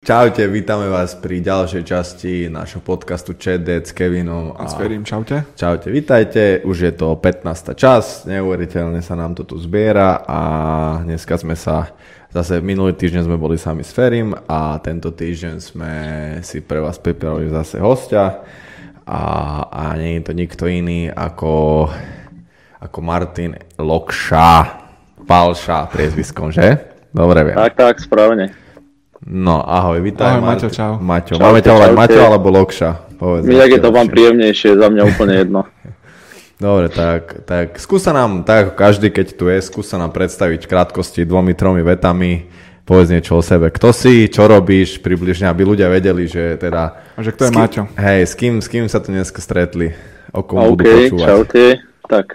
Čaute, vítame vás pri ďalšej časti nášho podcastu ČEDD s Kevinom a Ferim. Čaute. Čaute, vítajte, už je to 15. čas, neuveriteľne sa nám to tu zbiera a dneska sme sa, zase minulý týždeň sme boli sami s Ferim a tento týždeň sme si pre vás pripravili zase hostia a nie je to nikto iný ako Martin Lokša, Palša priezviskom, že? Dobre viem. Tak, správne. No, ahoj, vítaj. Ahoj, Maťo, čau. Maťo, čau, máme ťa volať Maťo alebo Lokša? Povedz, my, ak je to vám príjemnejšie, za mňa úplne jedno. Dobre, tak skúsa nám, tak ako každý, keď tu je, skúsa nám predstaviť v krátkosti 2-3 vetami, povedz niečo o sebe. Kto si, čo robíš, približne, aby ľudia vedeli, že teda... A že kto je Maťo? Hej, s kým sa tu dneska stretli, o komu budú počúvať. Čaute, tak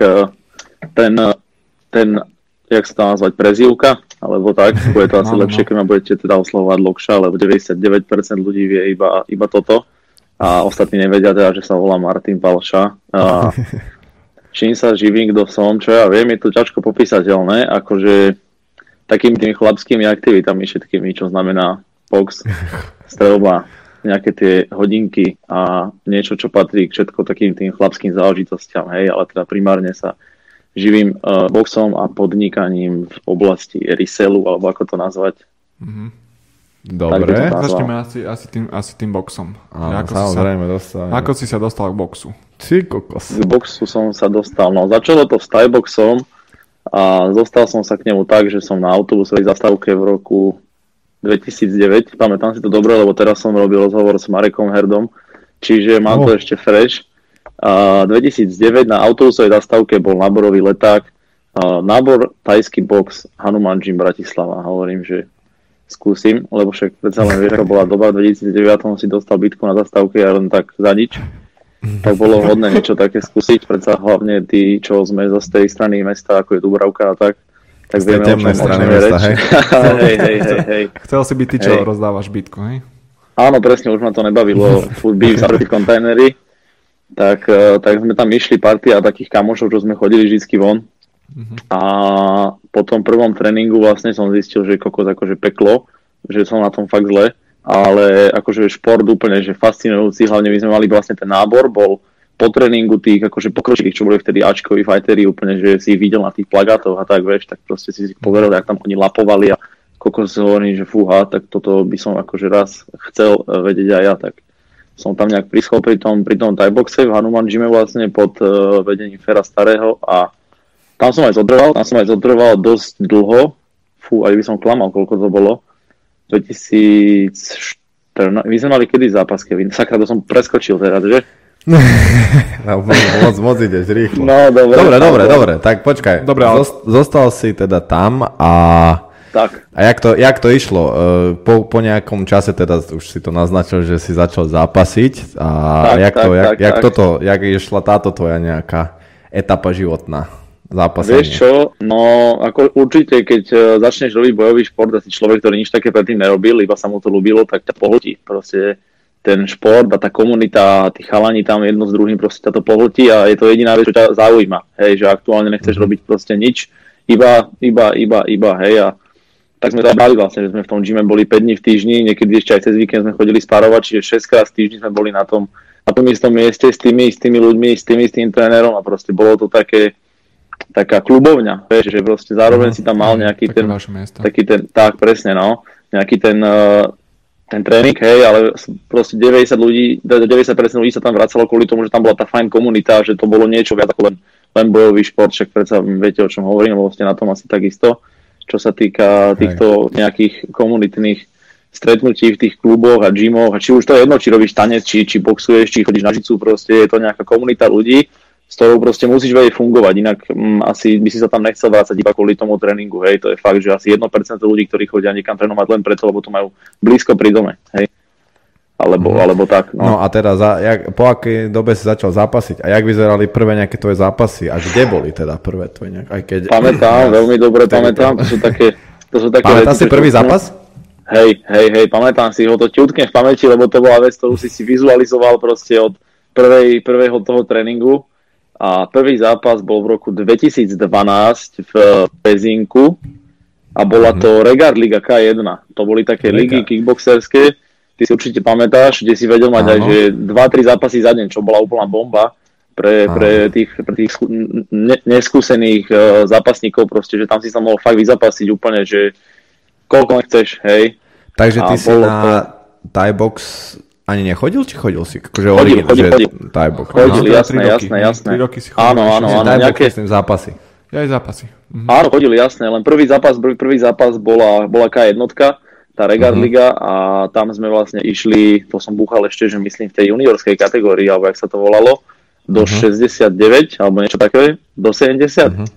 ten jak sa to nazvať, prezývka, alebo tak, bude to asi lepšie, keď ma budete teda oslovovať Lokša, lebo 99% ľudí vie iba toto a ostatní nevedia teda, že sa volá Martin Palša. A čím sa živím, kto som, čo ja viem, je to ťažko popísateľné, akože takými tými chlapskými aktivitami všetkými, čo znamená box, streľba, nejaké tie hodinky a niečo, čo patrí k všetko takým tým chlapským záležitostiam, hej, ale teda primárne sa živím boxom a podnikaním v oblasti resellu, alebo ako to nazvať. Mm-hmm. Dobre. Začneme asi tým boxom. Áno, samozrejme, ako si sa dostal k boxu? Ty kokos. K boxu som sa dostal. No, začalo to s thaiboxom a dostal som sa k nemu tak, že som na autobusovej zastávke v roku 2009. Pamätám si to dobre, lebo teraz som robil rozhovor s Marekom Herdom, čiže mám to ešte fresh. 2009 na autobusovej zastávke bol náborový leták, nábor tajský box Hanuman Gym Bratislava. Hovorím, že skúsim, lebo však predsa len vieš, to bola doba, v 2009 si dostal bitku na zastávke a len tak za nič. Tak bolo hodné niečo také skúsiť, predsa hlavne tí, čo sme z tej strany mesta, ako je Dubravka a tak. Tak z tej temnej strany mesta, hej. Hej. Chcel si byť ty, čo rozdávaš bitku, hej? Áno, presne, už ma to nebavilo, býv sa pri kontajneri. Tak sme tam išli partia takých kamošov, čo sme chodili vždycky von. Mm-hmm. A po tom prvom tréningu vlastne som zistil, že kokos akože peklo, že som na tom fakt zle, ale akože šport úplne, že fascinujúci, hlavne my sme mali vlastne ten nábor, bol po tréningu tých akože pokročilých, čo boli vtedy ačkoví fighteri, úplne, že si ich videl na tých plagátoch a tak, vieš, tak proste si pozeral, jak tam oni lapovali a kokos hovorí, že fúha, tak toto by som akože raz chcel vedieť aj ja, tak som tam nejak prischol pri tom thaiboxe v Hanuman Gyme vlastne pod vedením Fera starého a tam som aj zotrval dosť dlho. Fú, aj by som klamal, koľko to bolo. 2014, my sme mali kedy zápas, Kevin? Sakra, to som preskočil teraz, že? moc ideš rýchlo. No, dobre, tak počkaj. Dobre, ale... Zostal si teda tam a... Tak. A jak to išlo? Po nejakom čase teda už si to naznačil, že si začal zápasiť a jak išla táto tvoja nejaká etapa životná zápasenie? Vieš čo, no ako určite keď začneš robiť bojový šport a si človek, ktorý nič také predtým nerobil, iba sa mu to ľúbilo, tak ťa pohltí. Proste ten šport a tá komunita, tí chalani tam jedno s druhým, proste ťa to pohltí a je to jediná vec, čo ťa zaujíma. Hej, že aktuálne nechceš robiť proste nič, iba, hej a tak sme tam bali vlastne, že sme v tom gyme boli 5 dní v týždni, niekedy ešte aj cez víkend sme chodili sparovať, čiže 6 krát v týždni sme boli na tom istom mieste s tými ľuďmi, s tým trénerom a proste bolo to taká klubovňa, vieš, že proste zároveň si tam mal nejaký ten tréning, hej, ale proste 90% ľudí sa tam vracalo kvôli tomu, že tam bola tá fajn komunita, že to bolo niečo viac ako len bojový šport, však predsa viete, o čom hovorím, lebo ste na tom asi takisto. Čo sa týka týchto nejakých komunitných stretnutí v tých kluboch a gymoch, a či už to je jedno, či robíš tanec, či boxuješ, či chodíš na žicu, proste je to nejaká komunita ľudí, s ktorou proste musíš vedieť fungovať, inak asi by si sa tam nechcel vrácať iba kvôli tomu tréningu, hej, to je fakt, že asi 1% ľudí, ktorí chodia niekam trénovať len preto, lebo to majú blízko pri dome, hej. Alebo tak. No a teraz, po akej dobe si začal zápasiť? A jak vyzerali prvé nejaké tvoje zápasy? A kde boli teda prvé tvoje nejaké? Veľmi dobre pamätám. To sú také pamätáš si prvý zápas? Hej, pamätám si ho, to ťutkne v pamäti, lebo to bola vec, ktorú si vizualizoval proste od prvého toho tréningu. A prvý zápas bol v roku 2012 v Pezinku. a bola to Regard Liga K1. To boli také ligy kickboxerské, ty si určite pamätáš, kde si vedel mať aj že 2-3 zápasy za deň, čo bola úplná bomba pre tých neskúsených zápasníkov proste, že tam si sa mohol fakt vyzapasiť úplne, že koľko chceš, hej. Takže ty si na Thai box ani nechodil, či chodil si? Chodil. Thai box. Chodil, jasné. 3 roky si chodil. Áno. Thai box, myslím, zápasy. Aj zápasy. Áno, chodili, jasné, len prvý zápas bola K1, tá Regard Liga, a tam sme vlastne išli, to som búchal ešte, že myslím v tej juniorskej kategórii, alebo jak sa to volalo, do 69, alebo niečo také, do 70.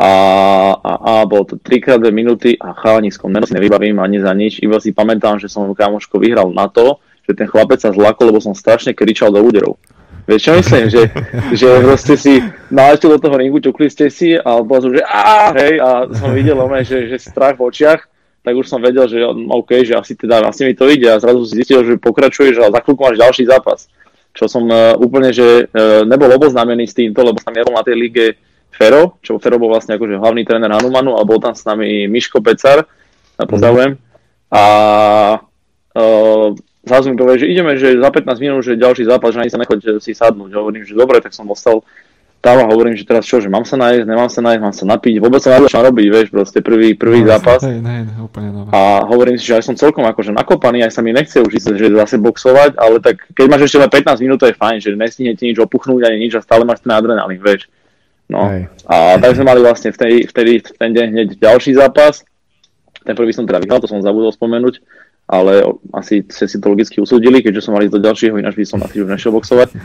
A bol to 3x2 minúty a cháľanískom meno si nevybavím ani za nič, iba si pamätám, že som kámoško vyhral na to, že ten chlapec sa zlakol, lebo som strašne kričal do úderov. Vieš, čo myslím, že proste si náležte do toho ringu, ťukli ste si a bol som, že hej, a som videl že strach v očiach, tak už som vedel, že OK, že asi mi to ide, a zrazu si zistil, že pokračuješ a za chvíľku máš ďalší zápas. Čo som úplne, že nebol oboznámený s týmto, lebo som nebol na tej lige Fero, čo Fero bol vlastne akože hlavný tréner Hanumanu, a bol tam s nami Miško Pecar, pozdravujem, a zrazu mi povedal, že ideme, že za 15 minút, že ďalší zápas, že ani sa nechoď si sadnúť. Hovorím, že dobre, tak som ostal tam a hovorím, že teraz čo, že mám sa nájsť, nemám sa nájsť, mám sa napiť, vôbec som neviem, čo mám robiť, vieš, proste prvý zápas. Úplne. A hovorím si, že aj som celkom akože nakopaný, aj sa mi nechce už ísť, že zase boxovať, ale tak keď máš ešte len 15 minút, to je fajn, že nestihne ti nič opuchnúť ani nič a stále máš ten adrenalín, vieš. No. Hej. A tak sme mali vlastne v ten deň hneď ďalší zápas. Ten prvý som teda vyhral, to som zabudol spomenúť, ale asi ste si to logicky usúdili, keďže som mali do ďalšieho, ináč by som asi už nešiel boxovať.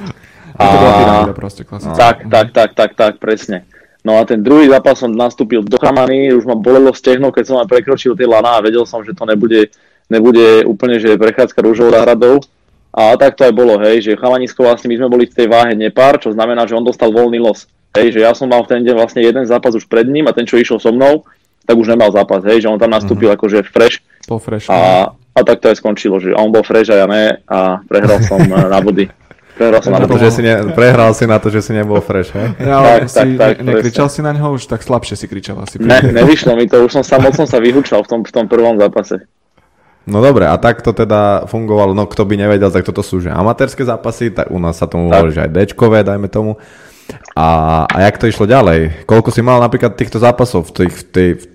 A to bola pyramída proste, klasická. Tak, presne. No a ten druhý zápas som nastúpil dochramaný, už ma bolelo stehno, keď som aj prekročil tie lana, a vedel som, že to nebude úplne, že prechádzka rúžovou záhradou. A tak to aj bolo, hej, že chalanisko vlastne my sme boli v tej váhe nepár, čo znamená, že on dostal voľný los. Hej, že ja som mal v ten deň vlastne jeden zápas už pred ním, a ten, čo išiel so mnou, tak už nemal zápas, hej, že on tam nastúpil akože fresh. Po fresh. A tak to aj skončilo, že on bol fresh a ja ne, a prehral som na body. Prehral si na to, že si nebol fresh, hej? Nekričal si na neho už, tak slabšie si kričal asi. Nevyšlo mi to, už som sa mocno vyhučal v tom prvom zápase. No dobre, a tak to teda fungovalo, no kto by nevedel, tak toto sú že amatérske zápasy, tak u nás sa tomu hovorí, že aj Dčkové, dajme tomu. A jak to išlo ďalej? Koľko si mal napríklad týchto zápasov v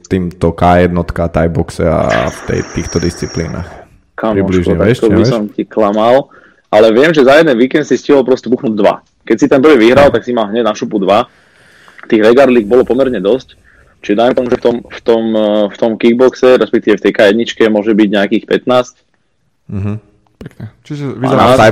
týmto K1, Thai boxe a v týchto disciplínach? Kamoško, tak to by som ti klamal. Ale viem, že za jeden víkend si stihol proste buchnúť 2. Keď si ten prvý vyhral, tak si mal hneď na šupu 2. Tých regardlík bolo pomerne dosť. Čiže dajme tomu, že v tom kickboxe, respektíve v tej K1, môže byť nejakých 15. Pekne. Čiže vyzerá v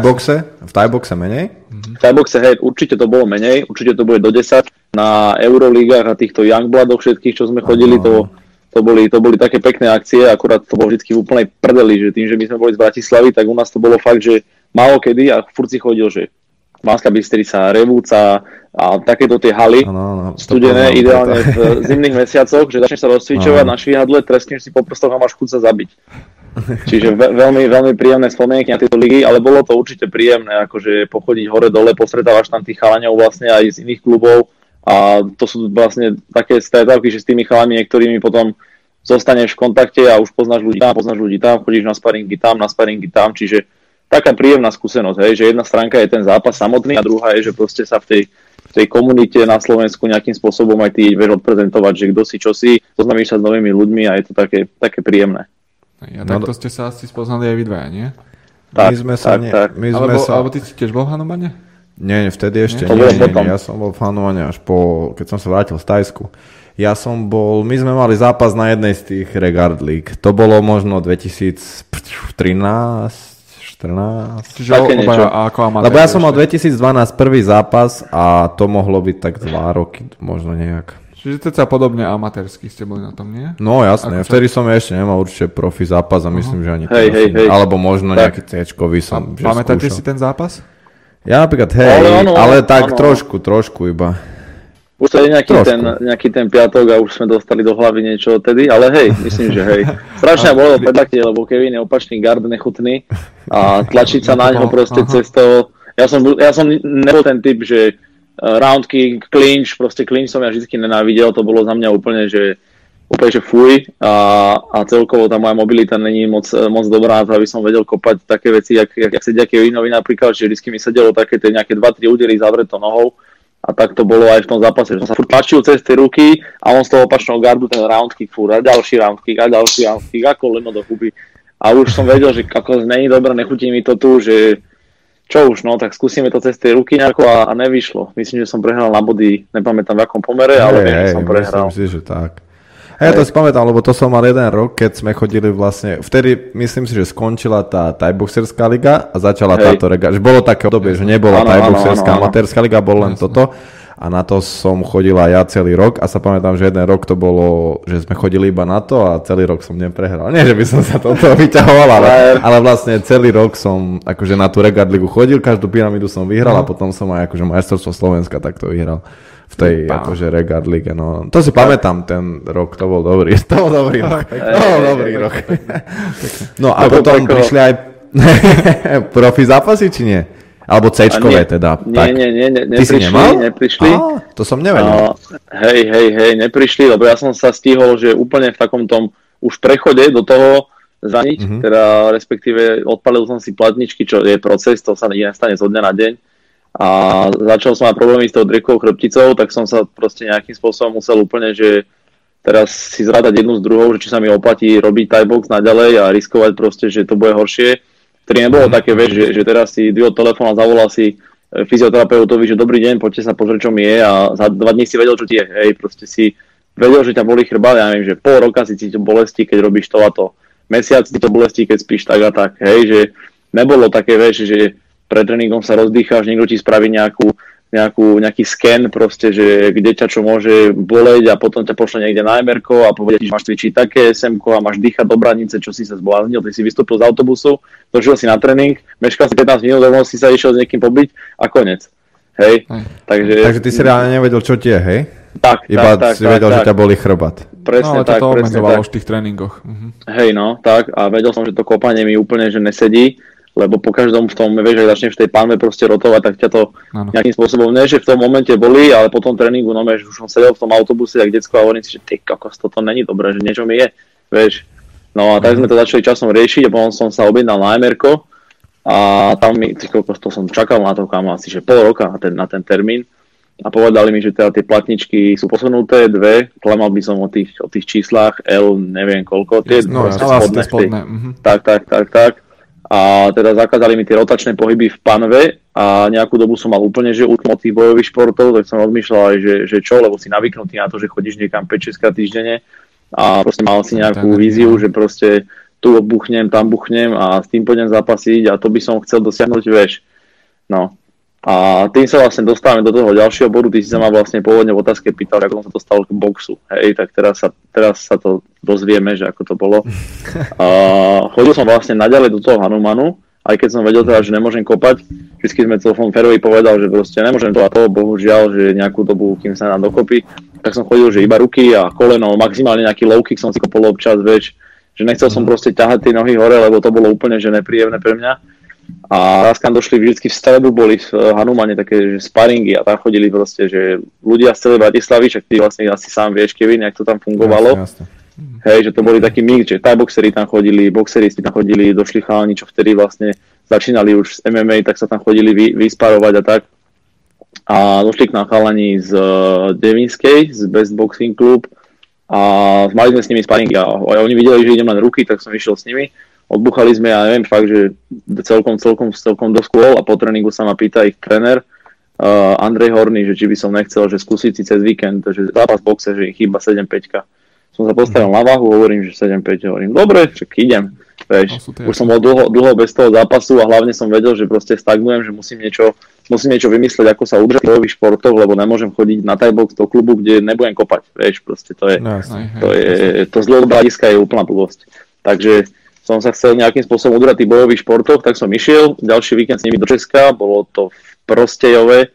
Thaiboxe menej? V Thaiboxe, hej, určite to bolo menej. Určite to bude do 10. Na Eurolígach a týchto Youngbladoch všetkých, čo sme chodili, to boli také pekné akcie, akurát to bolo vždycky v úplnej prdeli, že tým, že my sme boli z Bratislavy, tak u nás to bolo fakt, že málo kedy, a furt si chodil, že Bystryca, Revúca a takéto tie haly, studené, ideálne v zimných mesiacoch, že začneš sa rozcvičovať na švihadle, treskneš si po prstoch a máš chuť sa zabiť. Čiže veľmi, veľmi príjemné spomienky na tieto ligy, ale bolo to určite príjemné, akože pochodiť hore-dole, postretávaš tam tých chalaňov vlastne aj z iných klubov, a to sú vlastne také stretávky, že s tými chalami niektorými potom zostaneš v kontakte a už poznáš ľudí tam, chodíš na sparingy tam, čiže taká príjemná skúsenosť, hej, že jedna stránka je ten zápas samotný a druhá je, že proste sa v tej komunite na Slovensku nejakým spôsobom aj ty vieš odprezentovať, že kto si, čo si, poznáš sa s novými ľuďmi a je to také príjemné. A takto ste sa asi spoznali aj vy dvaja, nie? Tak. Alebo ty si tiež bol v Hanumane? Nie, vtedy ešte nie. Ja som bol v Hanumane až keď som sa vrátil z Tajsku. My sme mali zápas na jednej z tých Regard League. To bolo možno 2013, lebo ja som mal 2012 prvý zápas a to mohlo byť tak 2 roky, možno nejak. Čiže teda podobne amatérsky ste boli na tom, nie? No jasné, vtedy som ešte nemal určite profi zápas a myslím, že ani hej. Alebo možno tak. Nejaký C-čkový som skúšal. Pamätáte si ten zápas? Ja napríklad, ale trošku iba. Už to je nejaký ten piatok a už sme dostali do hlavy niečo odtedy, ale hej, myslím, že hej. Strašne bolo to predatie, lebo Kevin je opačný gard, nechutný a tlačiť sa na neho proste cestou. Ja som nebol ten typ, že round kick, clinch som ja vždy nenávidel, to bolo za mňa úplne, že úplne že fuj a celkovo tá moja mobilita není moc dobrá, aby som vedel kopať také veci, jak sedia Kevinovi napríklad, že vždy mi sedelo také tie nejaké 2-3 údery zavretou nohou a tak to bolo aj v tom zápase, že som sa furt tlačil cez tie ruky a on z toho opačného gardu ten roundkick furt a ďalší roundkick a koleno do huby a už som vedel, že ako není dobré, nechutí mi to tu, že čo už, no, tak skúsime to cez tie ruky nejako a nevyšlo. Myslím, že som prehral na body, nepamätám v akom pomere, ale viem, že som prehral. Myslím si, že tak. A ja to si pamätám, lebo to som mal jeden rok, keď sme chodili vlastne, vtedy myslím si, že skončila tá tajboxerská liga a začala táto regard. Bolo také obdobie, že nebola tajboxerská amatérská liga, bolo len toto. A na to som chodila ja celý rok a sa pamätám, že jeden rok to bolo, že sme chodili iba na to a celý rok som neprehral. Nie, že by som sa toto vyťahoval, ale vlastne celý rok som akože na tú Regard Ligu chodil, každú pyramidu som vyhral a potom som aj akože majstrovstvo Slovenska takto vyhral v tej akože Regard Lige. No. To si pamätám, ten rok, to bol dobrý. To bol dobrý rok. No a potom prišli aj profi zápasy, či nie? Alebo C-čkové teda. Nie, ty si nemal? Neprišli. Á, to som nevedel. Hej, neprišli, lebo ja som sa stihol, že úplne v takom tom už prechode do toho zaniť, teda respektíve odpalil som si platničky, čo je proces, to sa nestane zo dňa na deň. A začal som mať problémy s tou driekovou chrbticou, tak som sa proste nejakým spôsobom musel úplne, že teraz si zrádať jednu s druhou, že či sa mi oplatí robiť Thai box naďalej a riskovať proste, že to bude horšie. Ktorý nebolo také, vieš, že teraz si dvihol telefón a zavolal si fyzioterapeutovi, že dobrý deň, poďte sa pozrieť, čo mi je a za 2 dní si vedel, čo ti je. Hej, proste si vedel, že ťa boli chrbát, ja neviem, že pol roka si cítil bolesti, keď robíš to a to. Mesiac si to bolesti, keď spíš tak a tak. Hej, že nebolo také, vieš, že pred tréningom sa rozdýcháš, niekto ti spraví nejaký sken proste, že kde ťa čo môže boleť a potom ťa pošle niekde na MR-ko a povedia ti, že máš cvičiť také SMko a máš dýchať do branice, čo si sa zbláznil, ty si vystúpil z autobusu, došiel si na tréning, meškal si 15 minút, lebo si sa išiel s niekým pobiť a konec. Hej. Takže ty si reálne nevedel, čo ti je, hej? Tak, si vedel, že ťa boli chrbát. Presne, no, tak, to obmedzovalo v tých tréningoch. Hej, no, tak a vedel som, že to kopanie mi úplne že nesedí. Lebo po každom v tom, vieš, ak začneš v tej pánve proste rotovať, tak ťa to nejakým spôsobom, nie že v tom momente boli, ale po tom tréningu, no vieš, už som sedel v tom autobuse jak decko a hovorím si, že ty kokos, toto není dobré, že niečo mi je, vieš. No a tak sme to začali časom riešiť a potom som sa objednal na MR-ko a tam mi, ty kokos, to som čakal na to kam asi, že pol roka na ten termín a povedali mi, že teda tie platničky sú posunuté, dve, klamal by som o tých číslach, L, neviem koľko, tie spodné. Tak. A teda zakázali mi tie rotačné pohyby v panve a nejakú dobu som mal úplne, že útmo tých bojových športov, tak som rozmýšľal aj, že čo, lebo si navyknutý na to, že chodíš niekam 5-6 krát týždenne a proste mal si nejakú víziu, že proste tu obuchnem, tam buchnem a s tým pôjdem zapasiť a to by som chcel dosiahnuť, vieš. No. A tým sa vlastne dostávame do toho ďalšieho bodu, ty si sa ma vlastne pôvodne v otázke pýtal, ako som sa dostal k boxu, hej, tak teraz sa to dozvieme, že ako to bolo. Chodil som vlastne naďalej do toho Hanumanu, aj keď som vedel teda, že nemôžem kopať. Vždycky sme telefón Ferovi povedal, že proste nemôžem to a to, bohužiaľ, že nejakú dobu, kým sa nám dokopy, tak som chodil, že iba ruky a koleno, maximálne nejaký low kick som si kopol občas, vieš, že nechcel som proste ťahať tie nohy hore, lebo to bolo úplne, že nepríjemné pre mňa. A raz kam došli vždycky v stredu, boli v Hanumane také, že sparingy a tam chodili proste, že ľudia z celej Bratislavy, však ty vlastne asi sám vieš, Kevin, jak to tam fungovalo. Jasne. Hej, že to boli taký mix, že Thai boxeri tam chodili, boxeristi tam chodili, došli chalani, čo vtedy vlastne začínali už z MMA, tak sa tam chodili vysparovať a tak. A došli k nám chalani z Devínskej, z Best Boxing Club a mali sme s nimi sparingy a oni videli, že idem len ruky, tak som išiel s nimi. Odbuchali sme, ja neviem, fakt, že celkom do skôl a po tréningu sa ma pýta ich tréner Andrej Horný, že či by som nechcel, že skúsiť si cez víkend, že zápas v boxe, že chýba 7-5. Som sa postavil na váhu, hovorím, že 7-5, hovorím, dobre, však idem, vieš, už som bol dlho bez toho zápasu a hlavne som vedel, že proste stagnujem, že musím niečo vymyslieť, ako sa udržať v bojových športoch, lebo nemôžem chodiť na Thai box do klubu, kde nebudem kopať, vieš, proste to zlo od hľadiska je úplná blbosť. Takže som sa chcel nejakým spôsobom udržať tých bojových športov, tak som išiel, ďalší víkend s nimi do Česka, bolo to v Prostejove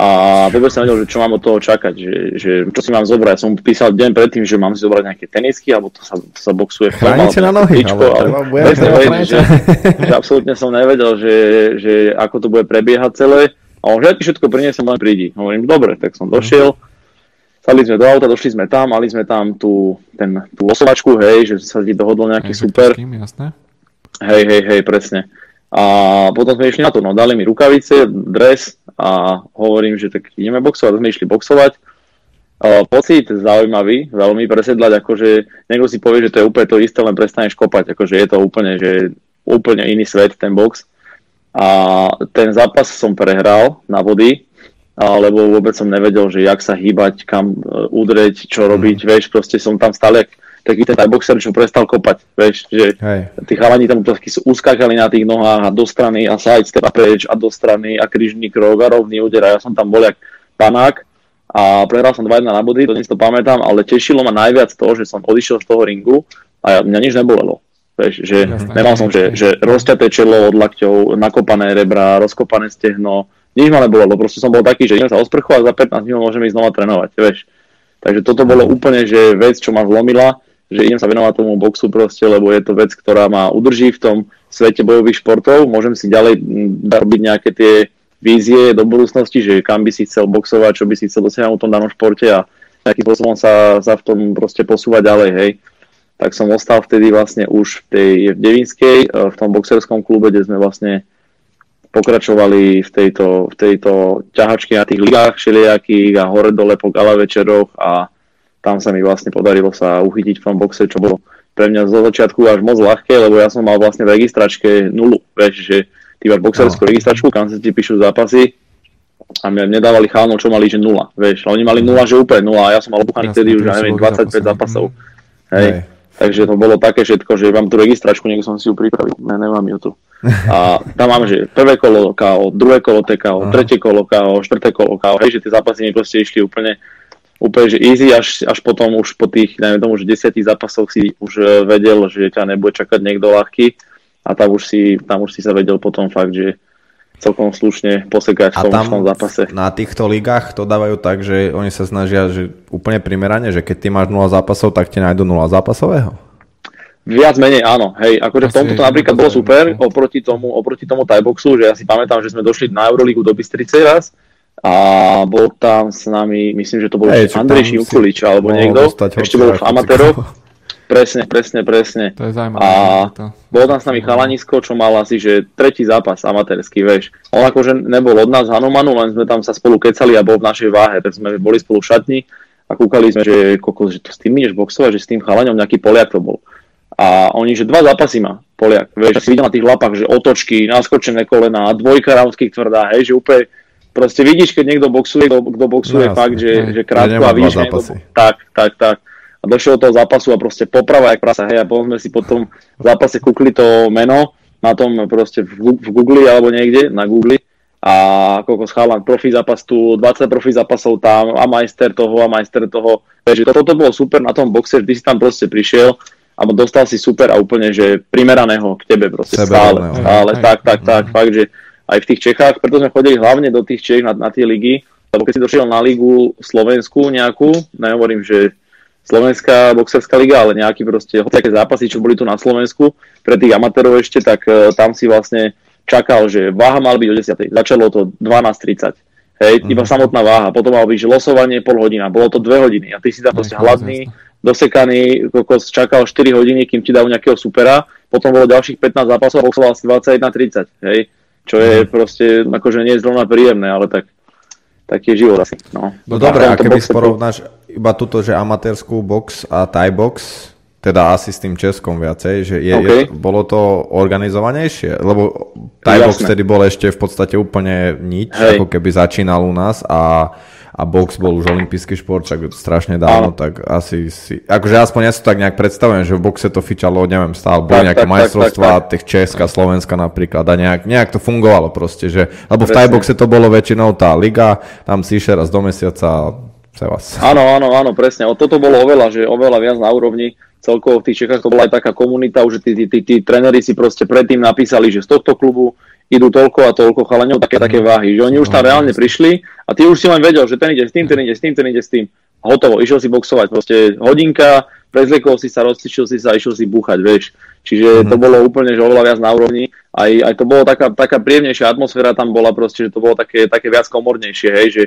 a vôbec som vedel, že čo mám od toho čakať, že čo si mám zobrať. Ja som písal deň predtým, že mám si zobrať nejaké tenisky, alebo to sa boxuje v tom, že absolútne som nevedel, že ako to bude prebiehať celé a on všetko priniesie, len prídi. Hovorím, dobre, tak som došiel. Sadli sme do auta, došli sme tam, mali sme tam tú losovačku, hej, že sa ti dohodol nejaký super. Takým, jasné. Hej, presne. A potom sme išli na to, no dali mi rukavice, dres a hovorím, že tak ideme boxovať, sme išli boxovať. Pocit zaujímavý, veľmi presedlať, akože niekto si povie, že to je úplne to isté, len prestaneš kopať, akože je to úplne, že úplne iný svet ten box. A ten zápas som prehral na body, lebo vôbec som nevedel, že jak sa hýbať, kam udreť, čo robiť, vieš, proste som tam stále taký ten tajboxer, čo prestal kopať, vieš, že tí chalani tam sú uskákali na tých nohách a do strany a sidestep a preč a do strany a križný krok a rovný úder a ja som tam bol jak panák a prehral som 2-1 na body, to dnes to pamätám, ale tešilo ma najviac to, že som odišiel z toho ringu a mňa nič nebolelo, vieš, že nemal som, že rozťaté čelo od lakťov, nakopané rebra, rozkopané stehno, nič ma nebolelo, proste som bol taký, že idem sa osprchovať a za 15 minút môžeme ísť znova trénovať, vieš. Takže toto bolo úplne, že vec, čo ma zlomila, že idem sa venovať tomu boxu proste, lebo je to vec, ktorá ma udrží v tom svete bojových športov. Môžem si ďalej robiť nejaké tie vízie do budúcnosti, že kam by si chcel boxovať, čo by si chcel dosiahnuť v tom danom športe a nejakým spôsobom sa v tom proste posúvať ďalej, hej. Tak som ostal vtedy vlastne už v Devínskej, v tom boxerskom klube, kde sme vlastne pokračovali v tejto ťahačke na tých ligách všelijakých a hore dole po gala večeroch a tam sa mi vlastne podarilo sa uchytiť v tom boxe, čo bolo pre mňa zo začiatku až moc ľahké, lebo ja som mal vlastne v registračke nulu, vieš, že ty máš boxerskú registračku, kam sa ti píšu zápasy a mne dávali chálno, čo mali, že nula, vieš, a oni mali nula, že úplne nula a ja som mal obuchaný vtedy už, neviem, 25 zápasov, hej. Takže to bolo také všetko, že mám tú registračku, niekto som si ju pripravil, nemám ju tu. A tam máme, že prvé kolo KO, druhé kolo TKO, tretie kolo KO, štvrté kolo KO, hej, že tie zápasy mi proste išli úplne že easy, až potom už po tých, neviem tomu, že 10 zápasoch si už vedel, že ťa nebude čakať niekto ľahký a tam už si sa vedel potom fakt, že celkom slušne posekať v tom zápase. Na týchto ligách to dávajú tak, že oni sa snažia, že úplne primerane, že keď ty máš 0 zápasov, tak ti nájdu 0 zápasového? Viac menej áno, hej, akože v tomto to napríklad bolo super oproti tomu Thaiboxu, že ja si pamätám, že sme došli na Euroligu do Bystrice raz a bol tam s nami, myslím, že to bol Andrej Šimkulič alebo niekto, ešte bol v amatéroch. Presne. To je zaujímavé. A bol tam s nami chalanisko, čo mal asi, že tretí zápas amatérsky, vieš. On akože nebol od nás Hanumanu, len sme tam sa spolu kecali a bol v našej váhe, tak sme boli spolu v šatni a kúkali sme, že kokos, že to s tým ideš boxovať, že s tým chalaňom nejaký Poliak to bol. A oni, že 2 zápasy má Poliak, vieš, si videl na tých lapách, že otočky, naskočené kolená, dvojka rámských tvrdá, hej, že úplne, proste vidíš, keď niekto boxuje, kto boxuje no, fakt, že krátko a vidíš, tak. A došiel do toho zápasu a proste poprava jak prasa, hej, a potom sme si po tom zápase kúkli to meno na tom proste v Google alebo niekde, na Google a koľko scháľam, profi zápas tu, 20 profi zápasov tam a majster toho, takže toto bolo super na tom boxe, vždy si tam proste prišiel a dostal si super a úplne, že primeraného k tebe proste stále, fakt, že aj v tých Čechách, preto sme chodili hlavne do tých Čech na tie ligy, lebo keď si došiel na ligu slovenskú nejakú, nehovorím, že Slovenská boxerská liga, ale nejaký proste hociaké zápasy, čo boli tu na Slovensku pre tých amatérov ešte, tak tam si vlastne čakal, že váha mal byť o 10. Začalo to 12:30. Hej, iba samotná váha. Potom mal byť losovanie pol hodina. Bolo to 2 hodiny. A ty si tam proste hladný, dosekaný, kokos čakal 4 hodiny, kým ti dajú nejakého supera. Potom bolo ďalších 15 zápasov a boxoval si 21:30. Hej, čo je proste akože nie je zrovna príjemné, ale tak je život asi. No dobre, a keby porovnáš iba tuto, že amatérskú box a Thai box, teda asi s tým Českom viacej, že bolo to organizovanejšie, lebo Thai box tedy bol ešte v podstate úplne nič, ako keby začínal u nás a box bol už olympijský šport, tak strašne dávno, tak asi si, akože aspoň ja si to tak nejak predstavujem, že v boxe to fičalo, neviem, stále boli nejaké majstrovstvá tých Česka, Slovenska napríklad a nejak to fungovalo proste, že, lebo v Thai boxe to bolo väčšinou tá liga, tam si išiel raz do mesiaca. Áno, presne. Toto bolo oveľa viac na úrovni. Celkovo v tých Čechách to bola aj taká komunita, že tí tréneri si proste predtým napísali, že z tohto klubu idú toľko a toľko chalaňov, také váhy. Že oni už tam reálne prišli a ty už si len vedel, že ten ide s tým, ten ide s tým, ten ide s tým. Hotovo, išiel si boxovať. Proste hodinka, prezliekol si sa, rozcvičil si sa, išiel si búchať, vieš. Čiže to bolo úplne, že oveľa viac na úrovni. Aj to bolo taká príjemnejšia atmosféra tam bola proste, že to bolo také viac komornejšie, hej, že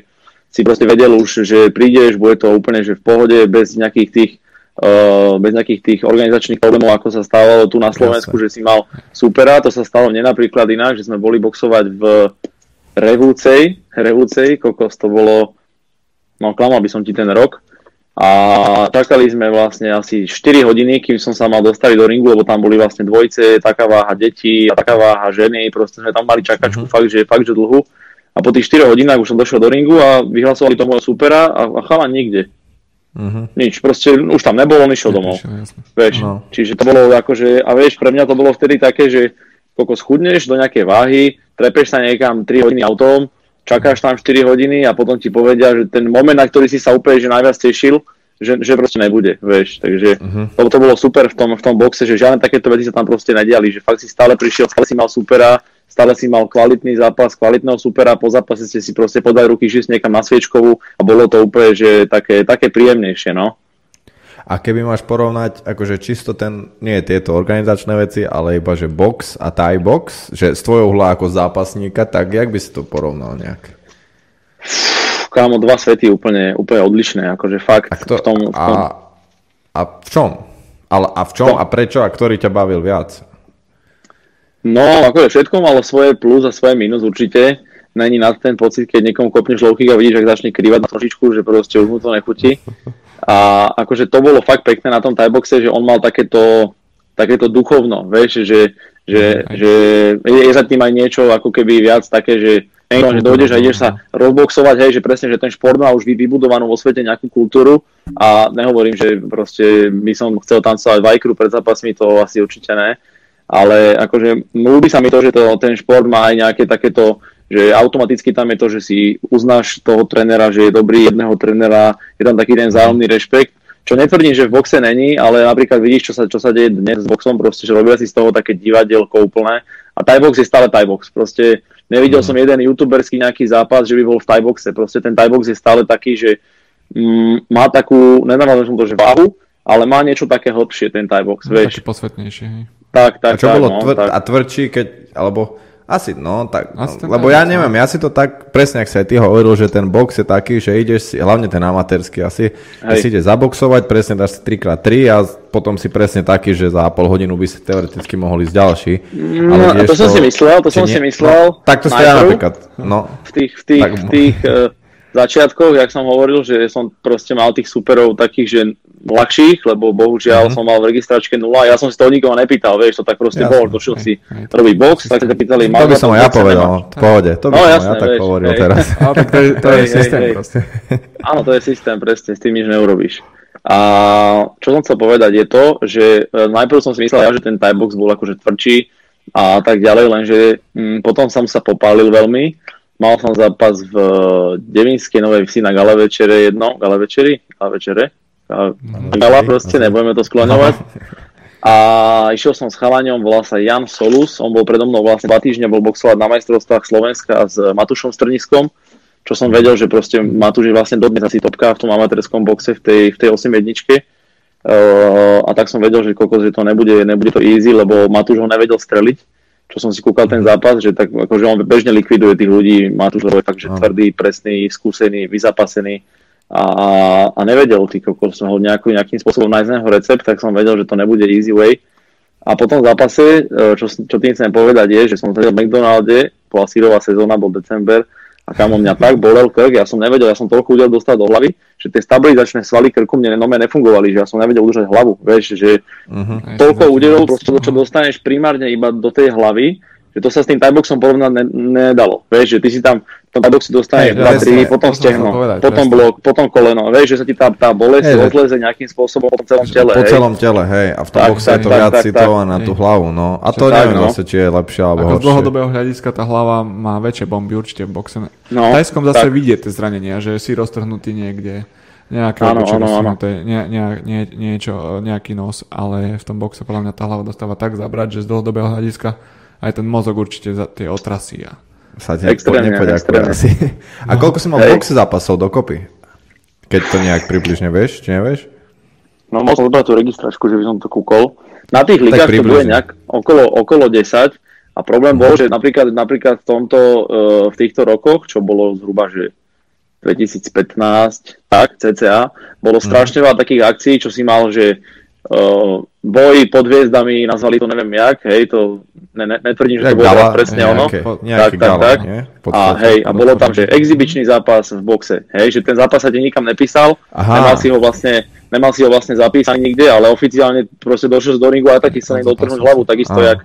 si proste vedel už, že prídeš, bude to úplne že v pohode, bez nejakých tých organizačných problémov, ako sa stávalo tu na Slovensku, že si mal supera. To sa stalo mne napríklad inak, že sme boli boxovať v Revúcej, kokos, to bolo, no klamal by som ti ten rok, a čakali sme vlastne asi 4 hodiny, kým som sa mal dostaviť do ringu, lebo tam boli vlastne dvojice, taká váha detí a taká váha ženy, proste sme tam mali čakačku fakt, že dlhú. A po tých 4 hodinách už som došiel do ringu a vyhlasovali toho supera a chalan nikde. Nič, proste už tam nebol, on išiel domov. Vieš, no. Čiže to bolo akože, a vieš, pre mňa to bolo vtedy také, že koľko schudneš do nejakej váhy, trepeš sa niekam 3 hodiny autom, čakáš tam 4 hodiny a potom ti povedia, že ten moment, na ktorý si sa úplne že najviac tešil, že proste nebude, vieš. Takže to bolo super v tom boxe, že žiadne takéto veci sa tam proste nediali, že fakt si stále prišiel, stále si mal supera, stále si mal kvalitný zápas, kvalitného supera, po zápase ste si proste podali ruky, šli niekam na sviečkovú a bolo to úplne, že také príjemnejšie, no. A keby máš porovnať, akože čisto ten, nie tieto organizačné veci, ale iba, že box a Thai box, že z tvojho hľa ako zápasníka, tak jak by si to porovnal nejak? Kámo, dva svety úplne odlišné, akože fakt. V tom... A v čom? A prečo? A ktorý ťa bavil viac? No, akože všetko malo svoje plus a svoje minus určite. Není na ten pocit, keď niekomu kopneš low kick a vidíš, ak začne krývať na trošičku, že proste už mu to nechutí. A akože to bolo fakt pekné na tom Thaiboxe, že on mal takéto duchovno, vieš, že je za tým aj niečo ako keby viac také, že dojdeš a ideš sa rozboxovať, hej, že presne, že ten šport má už vybudovanú vo svete nejakú kultúru a nehovorím, že proste by som chcel tancovať vajkru pred zápasmi, to asi určite ne. Ale akože ľúbi sa mi to, že ten šport má aj nejaké takéto, že automaticky tam je to, že si uznáš toho trénera, že je dobrý jedného trénera, je tam taký ten vzájomný rešpekt, čo netvrdím, že v boxe není, ale napríklad vidíš, čo sa deje dnes s boxom, proste, že robia si z toho také divadielko úplné a Thai box je stále Thai box, proste nevidel som jeden youtuberský nejaký zápas, že by bol v Thai boxe, proste ten Thai box je stále taký, že má takú, nenávazal som to, že váhu, ale má niečo také hlbšie ten Thai box, vieš. Taký posvetnejší, hej. Tak, a čo tak, bolo tvrdší, keď, alebo asi, no, tak, asi no, lebo ja neviem, ja si to tak, presne ak sa aj ty hovoril, že ten box je taký, že ideš si, hlavne ten amatérsky asi, že si ideš zaboxovať, presne dáš si 3x3 a potom si presne taký, že za pol hodinu by si teoreticky mohol ísť ďalší. Ale no, to som si myslel. No, tak to ja napríklad, no. V tých začiatkoch, jak som hovoril, že som proste mal tých superov takých, že ľahších, lebo bohužiaľ som mal v registračke 0 a ja som si to nikoho nepýtal, vieš, to tak proste bol, došiel si robiť box, tak sa pýtali... To by som ja povedal, v pohode, to by som ja tak hovoril teraz. Ale tak to je systém proste. Áno, to je systém, presne, s tým nič neurobíš. A čo som chcel povedať je to, že najprv som si myslel, že ten Thai box bol akože tvrdší a tak ďalej, lenže potom som sa popálil veľmi. Mal som zápas v Devínskej Novej Vsi na gala večere, nebudeme to skloňovať. A išiel som s chalaňom, volal sa Jan Solus, on bol predo mnou vlastne 2 týždňa, bol boxovať na majstrovstvách Slovenska s Matušom Strniskom, čo som vedel, že proste Matúš je vlastne dodnes asi topka v tom amatérskom boxe v tej 8-jedničke. A tak som vedel, že kokos, že to nebude to easy, lebo Matúš ho nevedel streliť. Čo som si kúkal ten zápas, že tak akože on bežne likviduje tých ľudí, Matúš je fakt, že tvrdý, presný, skúsený, vyzapasený a nevedel, koľko som ho nejakým spôsobom nájsť jeho recept, tak som vedel, že to nebude easy way. A po tom zápase, čo tým chcem povedať je, že som sedel v McDonalde, bola sírová sezóna, bol december a kámo, mňa tak bolel krk, ja som nevedel, ja som toľko udel dostať do hlavy, že tie stabilizačné svaly krku mne nefungovali, že ja som nevedel udržať hlavu, vieš, že toľko úderov, proste čo dostaneš primárne iba do tej hlavy, že to sa s tým Thaiboxom porovnať nedalo, vieš, že ty si tam v tom Thaiboxu dostaneš 2-3, potom stehno, potom blok, potom koleno, vieš, že sa ti tá bolesť odleze nejakým spôsobom po celom tele, hej. Po celom tele, hej, a v tom boxe je to viac situované na tú hlavu, no, a to neviem vlastne, či je lepšie alebo horšie. Ako z dlhodobého hľadiska tá hlava má väčšie bomby určite v boxe. No, v Tajskom zase vidieť tie zranenia, že si roztrhnutý niekde, nejaký nos, ale v tom boxe podľa mňa tá hlava dostáva tak zabrať, že z dlhodobého hľadiska aj ten mozog určite za tie otrasy. Extrémne. A koľko si mal boxe zápasov dokopy? Keď to nejak približne vieš, či nevieš? No mal som zobrať tú registračku, že by som to kúkol. Na tých ligách to bude nejak okolo 10 a problém bol, že napríklad v týchto rokoch, čo bolo zhruba že 2015, tak, cca, bolo strašne veľa takých akcií, čo si mal, že boj pod hviezdami, nazvali to neviem jak, hej, to netvrdím, že to bolo presne ono. Tak. A hej, a bolo tam, že exibičný zápas v boxe, hej, že ten zápas sa ti nikam nepísal, nemal si ho vlastne zapísaný nikde, ale oficiálne proste došiel z do ringu a taký sa niekto odtrhnúť hlavu, takisto jak.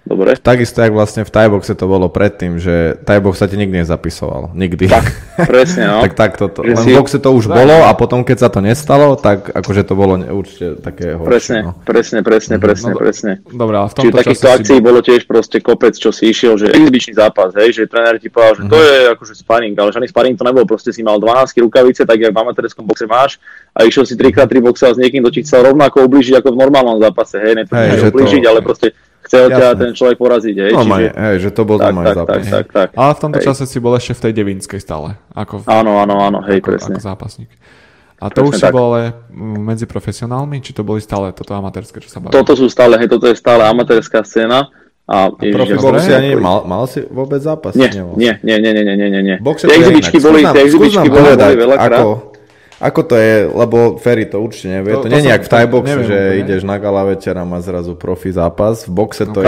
Dobre. Takisto, jak vlastne v Thaiboxe to bolo predtým, že Thaibox sa ti nikdy nezapisoval. Nikdy. Tak, presne, no. tak toto. Len v boxe to už bolo a potom, keď sa to nestalo, tak akože to bolo určite také horšie. Presne. Dobre, ale v tomto čase takýchto akcií bolo tiež proste kopec, čo si išiel, že exhibičný zápas, hej, že tréner ti povedal, že to je akože sparing, ale žiadny sparing to nebol, proste si mal 12 rukavice, tak jak v amatérskom boxe máš a išiel si 3x3 boxa s niekým, kto ti chcel rovnako ublížiť ako v normálnom zápase, hej, netreba ublížiť, ale proste chcel ťa ten človek poraziť, hej? No, čiže... hej, že to bol normálny zápas. Tak. Ale v tomto čase si bol ešte v tej Devínskej stále. Ako v... Áno, hej, ako, presne. Ako zápasník. A to presne už si bol ale medzi profesionálmi? Či to boli stále toto amatérske, čo sa bavilo? Toto sú stále, hej, toto je stále amatérská scéna. A profibol si ani mal si vôbec zápas? Nie. Tie exibičky boli veľakrát. Ako to je, lebo Ferry to určite nevie, to nie je nejak v Thaiboxe, že ideš na gala večera a zrazu profi zápas, v boxe to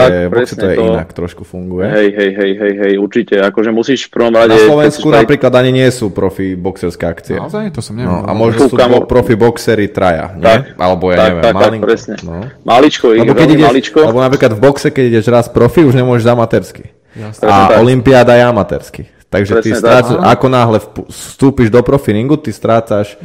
je inak, trošku funguje. Hej, určite, akože musíš v prvom rade... Na Slovensku napríklad ani nie sú profi boxerské akcie. Naozaj, to som neviem. No, a možno sú profi boxery traja, nie? Alebo ja neviem, malinko. Presne. Maličko, maličko. Alebo napríklad v boxe, keď ideš raz profi, už nemôžeš amatérsky. A olympiáda je amatérsky. Takže presne, ty strácaš, ako náhle vstúpiš do profiringu, ty strácaš,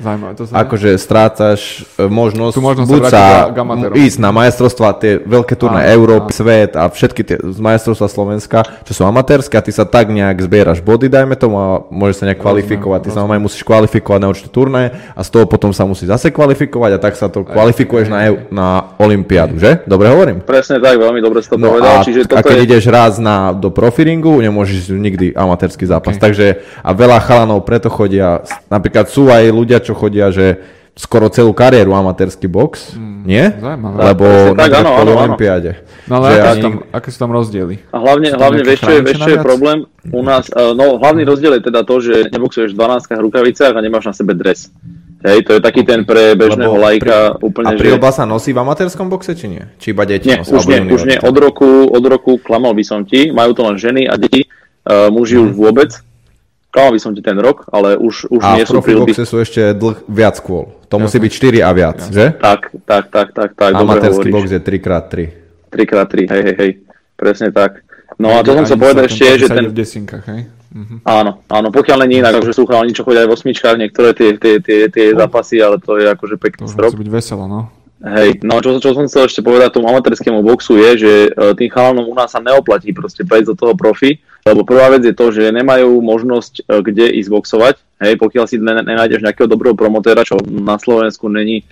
akože strácaš možnosť buď sa ísť na majstrovstvá, tie veľké turnaje Európy, svet a všetky tie majstrovstvá Slovenska, čo sú amatérske, a ty sa tak nejak zbieraš body, dajme tomu, a môžeš sa nejak kvalifikovať. Ty sa musíš kvalifikovať na určité turnaje a z toho potom sa musí zase kvalifikovať a tak sa to kvalifikuješ na olympiádu, že? Dobre hovorím? Presne tak, veľmi dobre si to povedal. A keď ideš raz do profiringu, nemôžeš nikdy amatérsky zápas. Okay. Takže a veľa chalanov preto chodia, napríklad sú aj ľudia, čo chodia, že skoro celú kariéru amatérsky box, nie? Zaujímavé. Lebo na olympiáde. No ale aké sú tam rozdiely? A hlavne väčšie je problém u nás, no hlavný rozdiel je teda to, že neboxuješ v 12 rukavicách a nemáš na sebe dres. Hej, to je taký ten pre bežného laika úplne... A príľba sa nosí v amatérskom boxe, či nie? Či iba deti? Nie, už nie. Od roku, klamal by som ti, majú to len ženy a deti. Muži už vôbec, klamal by som ti ten rok, ale už nie sú príľby. A profiboxe sú ešte viac kôl. To musí byť 4 a viac, že? Tak, amatérsky box je 3x3. 3x3, hej, presne tak. No a to som sa povedal ešte, že ten... V desinkách, hej? Áno, pokiaľ nie inak, takže sú chalani, čo chodia aj v osmičkách, niektoré tie zápasy, ale to je akože pekný strop. To musí byť veselo, no. Hej, no čo som chcel ešte povedať tomu amatérskému boxu je, že tým chalanom u nás sa neoplatí proste prejsť do toho profi, lebo prvá vec je to, že nemajú možnosť kde ísť boxovať, hej, pokiaľ si nenájdeš nejakého dobrého promotéra, čo na Slovensku není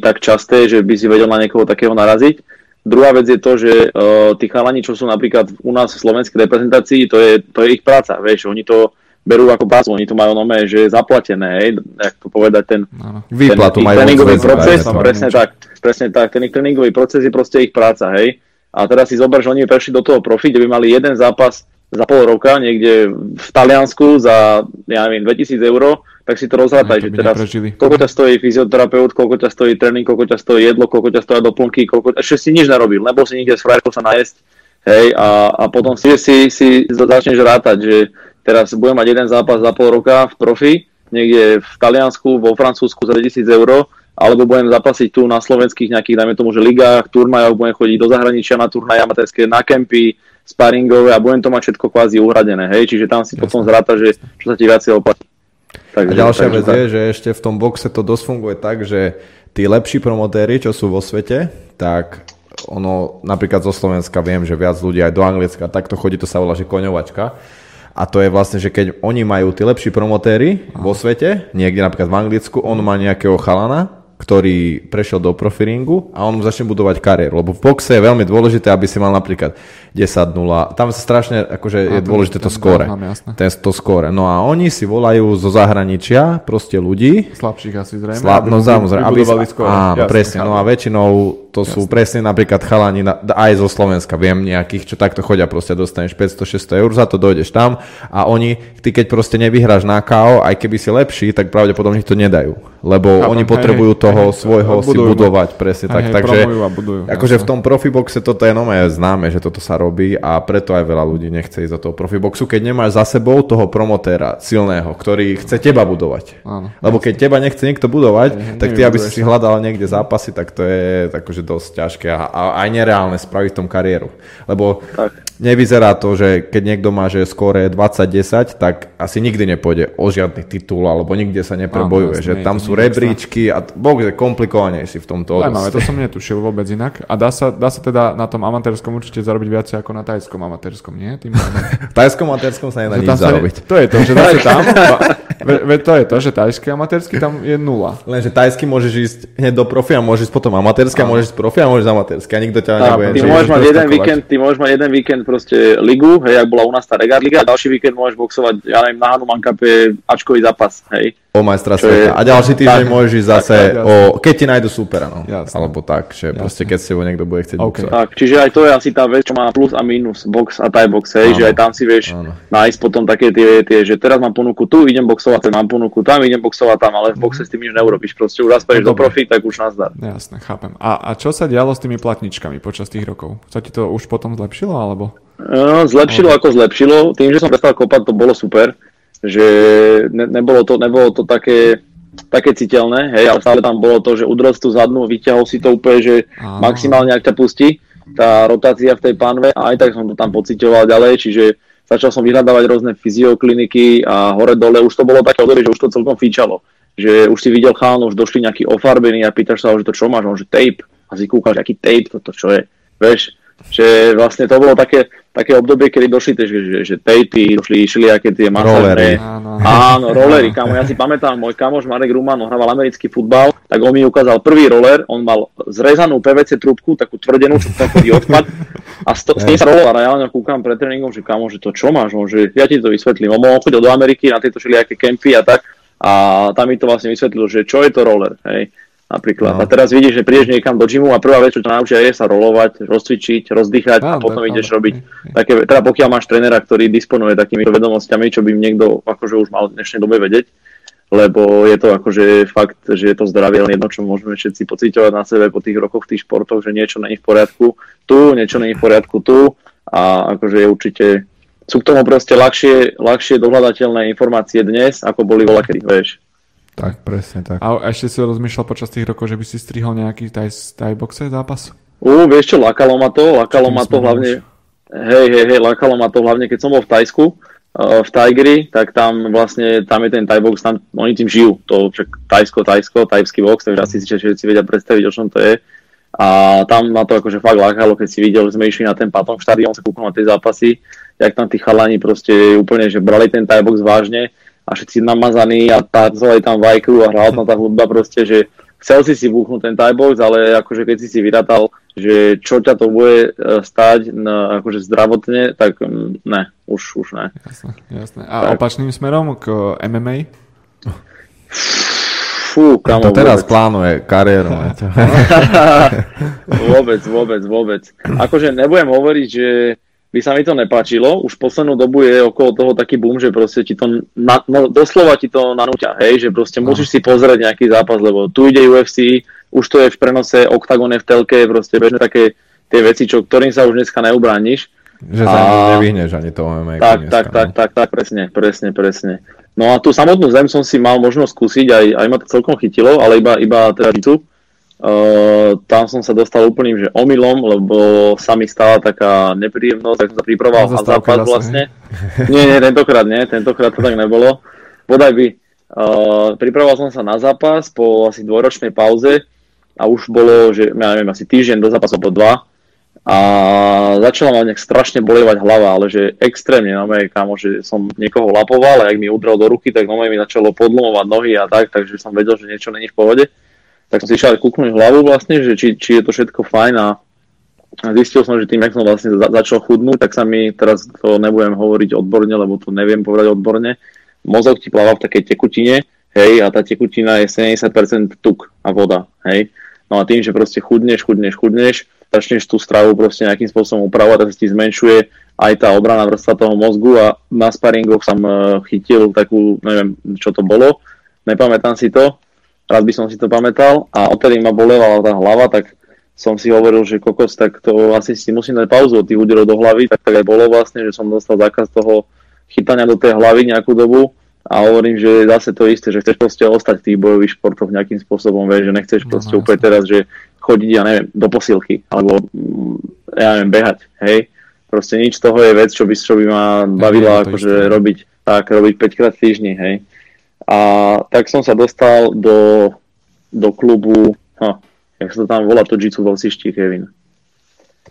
tak časté, že by si vedel na niekoho takého naraziť. Druhá vec je to, že tí chalani, čo sú napríklad u nás v slovenskej reprezentácii, to je ich práca, vieš, oni to... berú ako prácu, oni to majú nome, že je zaplatené, hej, jak to povedať, ten tréningový proces, presne tak, ten tréningový proces je proste ich práca, hej, a teraz si zober, že oni prešli do toho profi, kde by mali jeden zápas za pol roka, niekde v Taliansku za, ja neviem, 2000 €, tak si to rozhrátaj, že teraz, neprežili. Koľko ťa stojí fyzioterapeut, koľko ťa stojí tréning, koľko ťa stojí jedlo, koľko ťa stojí doplnky, ešte si nič nerobil, nebol si nikde s frajerkou sa najesť, hej, a potom si začneš rátať, že teraz budem mať jeden zápas za pol roka v profi, niekde v Taliansku, vo Francúzsku za 1000 €, alebo budem zapasiť tu na slovenských nejakých, dajme tomu, že ligách, turnajoch, budem chodiť do zahraničia na turnaje amatérske, na kempy, sparingové a budem to mať všetko kvázi uhradené, hej, čiže tam si potom zráta, že čo sa ti viacej oplatí. Takže, a ďalšia vec je, že ešte v tom boxe to dosť funguje tak, že tí lepší promotéri, čo sú vo svete, tak... ono, napríklad zo Slovenska viem, že viac ľudí aj do Anglicka, takto chodí, to sa volá, že koňovačka. A to je vlastne, že keď oni majú tí lepší promotéri vo svete, niekde napríklad v Anglicku, on má nejakého chalana, ktorý prešiel do profiringu a on mu začne budovať kariéru, lebo v boxe je veľmi dôležité, aby si mal napríklad 10-0, tam sa strašne akože je dôležité to skóre, to skóre. No a oni si volajú zo zahraničia proste ľudí. Slabších asi zrejme. No samozrejme, aby skóre. Áno, jasne, presne, no a väčšinou to jasne sú presne napríklad chalani aj zo Slovenska, viem nejakých, čo takto chodia, proste dostaneš 500-600 eur, za to dojdeš tam a oni, ty keď proste nevyhráš na KO, aj keby si lepší, tak pravdepodobne to nedajú, lebo oni potrebujú toho svojho si budovať, presne tak. Takže akože v tom profiboxe toto je nové známe, že toto sa robí a preto aj veľa ľudí nechce ísť do toho profiboxu, keď nemáš za sebou toho promotéra silného, ktorý chce teba budovať. Áno, lebo keď teba nechce niekto budovať, tak ty, aby si hľadal niekde zápasy, tak to je akože dosť ťažké a aj nereálne spraviť v tom kariéru. Lebo nevyzerá to, že keď niekto má, že skóre 20-10, tak asi nikdy nepôjde o žiadny titul alebo nikde sa neprebojuje, že tam sú rebríčky a boh je komplikovanejší v tomto odnosť. To som netušil vôbec inak. A dá sa teda na tom amatérskom určite zarobiť viac ako na tajskom amatérskom, nie? V tajskom amatérskom sa nedá nič zarobiť. To je to, že dá sa tam... to je to, že tajský amatérsky tam je nula. Lenže tajský môžeš ísť hneď do profi a môžeš ísť potom amatérsky a môžeš ísť profi a môžeš amatérsky a nikto ťa nebude. Ty môžeš mať jeden víkend proste ligu, hej, ak bola u nás tá Regard Liga, a ďalší víkend môžeš boxovať, ja neviem, na Hanuman Cupe ačkový zápas, hej. O majstra sveta. A ďalší týždeň môžeš ísť zase keď ti nájdu súpera, no. Jasne. Alebo tak, že proste keď s tebou niekto bude chcieť boxovať. Tak, čiže aj to je asi tá vec, čo má plus a minus box a Thai box, hej, že aj tam si vieš nájsť potom také tie, že teraz mám ponuku tu, idem boxovať, mám ponuku tam, idem boxovať tam, ale v boxe s tým nič neurobiš. Proste už raz prídeš do profi, tak už nazdar. Jasne, chápem. A čo sa dialo s tými platničkami počas tých rokov? Sa ti to už potom zlepšilo, alebo? Zlepšilo. Tým, že som prestal kopať, to bolo super, že nebolo to také citeľné, hej, ale stále tam bolo to, že udrel tú zadnú, vyťahol si to úplne, že maximálne ak ťa pustí tá rotácia v tej panve a aj tak som to tam pociťoval ďalej, čiže začal som vyhľadávať rôzne fyziokliniky a hore-dole, už to bolo také obdobie, že už to celkom fíčalo, že už si videl chánu, už došli nejakí ofarbení a pýtaš sa, že to čo máš, on že tape, a si kúkaš, aký tape, toto čo je, vieš, že vlastne to bolo také obdobie, kedy došli tie, že tejty, došli, šiliaké tie masážne. Áno, rolery, kamo, ja si pamätám, môj kamoš Marek Ruman hrával americký futbal, tak on mi ukázal prvý roller, on mal zrezanú PVC trúbku, takú tvrdenú, čo tam chodí odpad, a s tým sa roloval, a ja len kúkam pred tréningom, že kamo, že to čo máš, on, že ja ti to vysvetlím, on chodil do Ameriky na tieto šiliaké kempy a tak, a tam mi to vlastne vysvetlil, že čo je to roller, hej. Napríklad. No. A teraz vidíš, že prídeš niekam do džimu a prvá vec, čo ťa naučia, je sa rolovať, rozcvičiť, rozdýchať a potom ideš robiť také, teda pokiaľ máš trénera, ktorý disponuje takýmito vedomosťami, čo by im niekto akože už mal v dnešnej dobe vedieť, lebo je to akože fakt, že je to zdravie len jedno, čo môžeme všetci pociťovať na sebe po tých rokoch v tých športoch, že niečo není v poriadku tu, niečo není v poriadku tu a akože je určite sú k tomu proste ľahšie dohľadateľné informácie dnes, ako boli voľakedy, vieš. Tak, presne tak. A ešte si rozmýšľal počas tých rokov, že by si strihol nejaký thai boxe zápas? Vieš čo, lakalo ma to hlavne. Hej, lakalo ma to hlavne, keď som bol v Tajsku, v Tigeri, tak tam vlastne, tam je ten thai box, tam oni tým žijú. To však Tajsko, tajský box, takže asi si všetci vedia predstaviť, o čom to je. A tam na to akože fakt lakalo, keď si videl, že sme išli na ten Patong štadión, sa kúkol na tie zápasy, jak tam tí chalani proste úplne, že brali ten thai box vážne. A všetci namazaní a tancovali tam vajku a hral tam tá hudba proste, že chcel si búchnúť ten Thai box, ale akože keď si vyratal, že čo ťa to bude stáť akože zdravotne, tak ne, už ne. Jasné. A tak. Opačným smerom k MMA? Fú, kamo, to teraz vôbec plánuje kariéru. Vôbec. Akože nebudem hovoriť, že by sa mi to nepáčilo, už poslednú dobu je okolo toho taký boom, že proste ti to doslova ti to nanúťa, hej, že proste musíš si pozrieť nejaký zápas, lebo tu ide UFC, už to je v prenose, Octagon je v telke, proste bežné také tie veci, ktorým sa už dneska neubrániš. Že sa nevyhneš ani toho MMA. Tak, presne. No a tú samotnú zem som si mal možnosť skúsiť, aj ma to celkom chytilo, ale iba teda tu. Tam som sa dostal úplným že omylom, lebo sa mi stala taká nepríjemnosť, tak som sa pripravoval na západ vlastne. Nie, tentokrát to tak nebolo. Pripravoval som sa na zápas po asi dvojročnej pauze a už bolo, že ja neviem, asi týždeň do zápasu po dva a začala ma nejak strašne bolievať hlava, ale že extrémne, že som niekoho lapoval a jak mi udrel do ruky, tak mi začalo podlomovať nohy a tak, takže som vedel, že niečo není v pohode. tak som si išiel kúknuť hlavu vlastne, že či je to všetko fajn a zistil som, že tým, jak som vlastne začal chudnúť, tak sa mi, teraz to nebudem hovoriť odborne, lebo to neviem povedať odborne, mozog ti pláva v takej tekutine, hej, a tá tekutina je 70% tuk a voda, hej. No a tým, že proste chudneš, začneš tú stravu proste nejakým spôsobom upravovať, tak sa ti zmenšuje aj tá obrana vrstva toho mozgu a na sparingoch som chytil takú, neviem, čo to bolo, nepamätám si to, raz by som si to pamätal a odtedy ma bolevala tá hlava, tak som si hovoril, že kokos, tak to asi si musím dať pauzu od tých úderov do hlavy, tak aj bolo vlastne, že som dostal zákaz toho chytania do tej hlavy nejakú dobu a hovorím, že zase to isté, že chceš proste ostať v tých bojových športoch nejakým spôsobom, vieš, že nechceš proste úplne teraz, že chodiť, ja neviem, do posilky, alebo ja neviem, behať, hej. Proste nič z toho je vec, čo by ma bavila akože robiť 5-krát v týždni, hej. A tak som sa dostal do klubu, jak sa to tam volá, to jiu-jitsu bol siští, Kevin.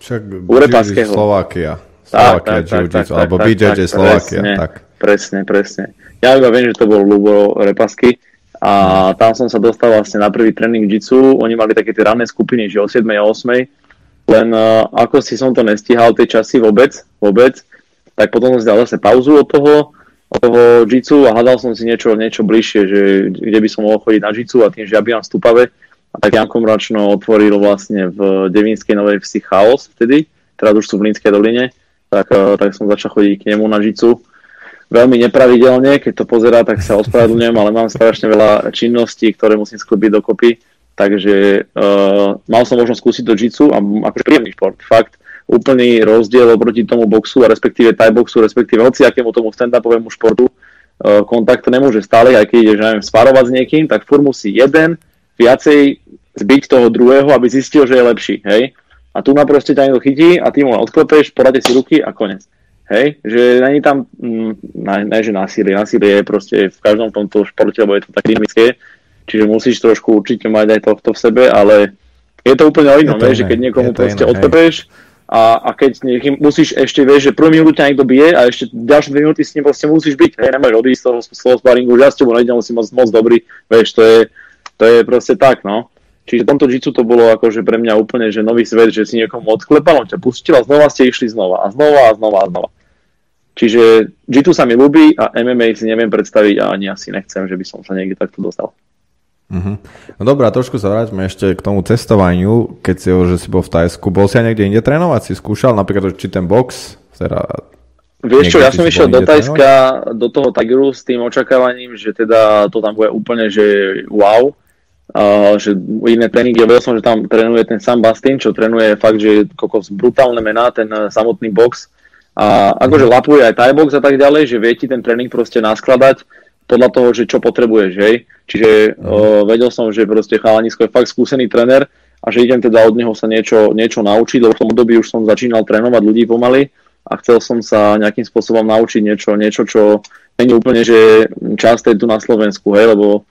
Však Urepanského. Slovakia jiu-jitsu, alebo BJJ Slovakia. Presne. Ja iba viem, že to bol Ľubo Repasky a tam som sa dostal vlastne na prvý tréning jiu-jitsu. Oni mali také tie ranné skupiny, že o 7 a 8, len ako si som to nestíhal tej časy vôbec, tak potom som si dal zase pauzu od toho jiu-jitsu a hľadal som si niečo bližšie, že kde by som mohol chodiť na jiu-jitsu a tým, že ja bývam v Stupave, tak Janko Mračno otvoril vlastne v Devínskej Novej Vsi Chaos vtedy, teraz už sú v Mlynskej doline, tak som začal chodiť k nemu na jiu-jitsu. Veľmi nepravidelne, keď to pozerá, tak sa ospravedlňujem, ale mám strašne veľa činností, ktoré musím skúpiť dokopy, takže mal som možnosť skúsiť do jiu-jitsu a akože príjemný šport, fakt. Úplný rozdiel oproti tomu boxu a respektíve thai boxu, respektíve hociakému tomu stand-upovému športu. Kontakt nemôže stále, aj keď ideš, neviem, sparovať s niekým, tak furt musí jeden viacej zbiť toho druhého, aby zistil, že je lepší, hej. A tu naproste ťa niekto chytí a ty mu odklepeš, poradíš si ruky a konec, hej. Že není tam, že násilie je proste v každom tomto športe, lebo je to tak dynamické, čiže musíš trošku určite mať aj tohto v sebe, ale je to úplne o inom, že keď niekomu proste odklepeš, a keď musíš ešte, vieš, že prvú minútu ťa niekto bije a ešte ďalšie 2 minúty s ním proste musíš byť, hej, nemáš odísť z toho sparingu, že ja s tebou nejdem, musím moc dobrý, vieš, to je proste tak, no. Čiže tomto jiu-jitsu to bolo akože pre mňa úplne, že nový svet, že si niekomu odklepal, on ťa pustil a znova ste išli znova. Čiže jiu-jitsu sa mi ľúbi a MMA si neviem predstaviť a ani asi nechcem, že by som sa niekde takto dostal. No dobrá, trošku sa vráťme ešte k tomu cestovaniu, keď si hovoril, že si bol v Tajsku. Bol si aj niekde inde trénovať? Si skúšal napríklad, či ten box? Vieš čo, ja som išiel do Tajska, do toho Tigeru s tým očakávaním, že teda to tam bude úplne, že wow. Že iné tréningy, ja vedel som, že tam trénuje ten Sam Bastin, čo trénuje fakt, že kokos brutálne mená, ten samotný box. A akože lapuje aj Thai box a tak ďalej, že vie ti ten tréning proste naskladať podľa toho, že čo potrebuješ, hej. Čiže vedel som, že proste chalanisko je fakt skúsený tréner a že idem teda od neho sa niečo naučiť, lebo v tom období už som začínal trénovať ľudí pomaly a chcel som sa nejakým spôsobom naučiť niečo, čo není úplne, že časté tu na Slovensku, hej, lebo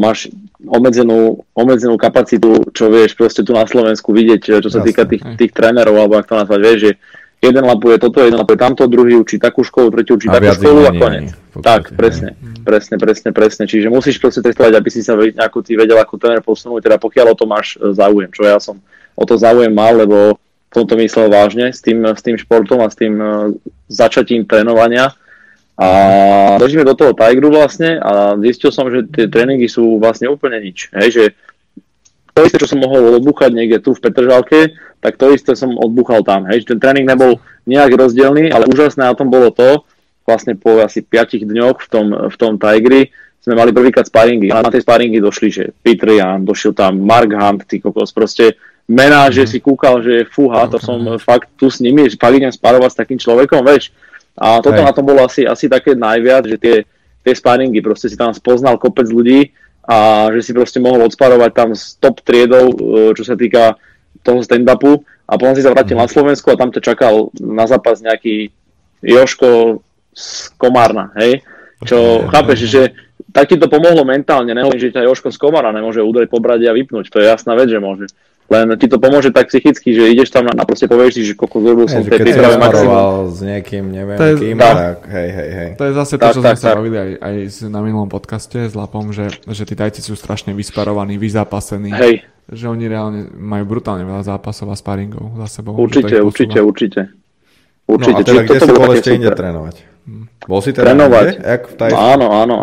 máš obmedzenú kapacitu, čo vieš proste tu na Slovensku vidieť, čo sa týka tých trénerov, alebo ak to nazvať, vieš, že jeden lapuje toto, jeden lapuje tamto, druhý učí takú školu, tretí učí takú školu a koniec. Tak, presne. Čiže musíš proste testovať, aby si sa ako ty vedel ako tréner posunúť, teda pokiaľ o to máš záujem, čo ja som o to záujem mal, lebo som to myslel vážne s tým športom a s tým začatím trénovania. A dožíme do toho Tigeru vlastne a zistil som, že tie tréningy sú vlastne úplne nič. Hej, že to isté, čo som mohol odbúchať niekde tu v Petržalke, tak to isté som odbúchal tam. Hej. Ten tréning nebol nejak rozdielný, ale úžasné na tom bolo to, vlastne po asi 5 dňoch v tom Tigri sme mali prvýkrát sparingy. A na tie sparingy došli, že Peter Jan, došiel tam Mark Hunt, ty kokos, proste mená, že si kúkal, že fúha, to som fakt tu s nimi, že fakt idem sparovať s takým človekom, vieš. A toto na tom bolo asi také najviac, že tie sparingy, proste si tam spoznal kopec ľudí, a že si proste mohol odsparovať tam s top triedou, čo sa týka toho stand-upu a potom si sa vrátil na Slovensku a tam to čakal na zápas nejaký Joško z Komárna, hej? Čo chápeš, že tak ti to pomohlo mentálne. Nehovorím, že ťa Joško z Komára nemôže udrieť po brade a vypnúť. To je jasná vec, že môže. Len ti to pomôže tak psychicky, že ideš tam a proste povieš si, že koľko zrobil som v tej príprave maximum. S niekým, neviem kým, tak hej. To je zase to, čo sme sa bavili aj na minulom podcaste s Lapom, že tí Tajci sú strašne vysparovaní, vyzápasení. Hej. Že oni reálne majú brutálne veľa zápasov a sparingov za sebou. Určite. No a teda kde si bol ešte inde trénovať? Bol si teda trénovať? Áno.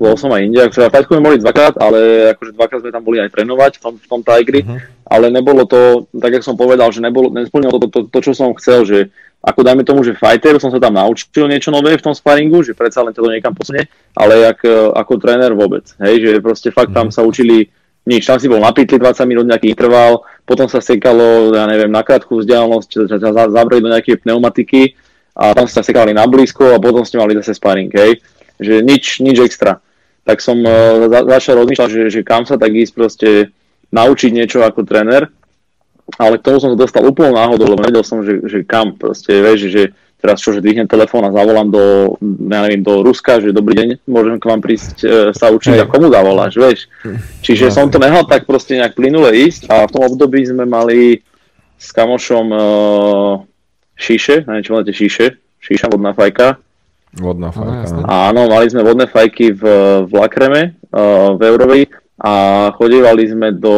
Bol som aj inde. V Tajsku sme boli dvakrát, ale akože dvakrát sme tam boli aj trénovať v tom Tigri. Ale nebolo to, tak jak som povedal, že nesplnilo to, čo som chcel. Že ako dajme tomu, že fighteru som sa tam naučil niečo nové v tom sparingu, že predsa len to niekam posunie, ale ako tréner vôbec. Hej, že proste fakt tam sa učili nič, tam si bol na pitli 20 minút nejaký interval, potom sa sekalo, ja neviem, na krátku vzdialenosť, zabrali do nejakej pneumatiky a tam sa sekali na blízko a potom ste mali zase sparing, hej. Že nič extra. Tak som začal rozmýšľať, že kam sa tak ísť proste naučiť niečo ako tréner, ale k tomu som sa dostal úplnou náhodou, lebo nevedel som, že kam proste, vieš, že teraz čo, že dvihnem telefón a zavolám do Ruska, že dobrý deň, môžem k vám prísť sa učiť a komu zavoláš, vieš. Čiže som to nehal tak proste nejak plynule ísť a v tom období sme mali s kamošom šíše, neviem, čo voláte šíše, šíša, vodná fajka. Vodná fajka. Áno, mali sme vodné fajky v Lakreme, v Eurovej a chodívali sme do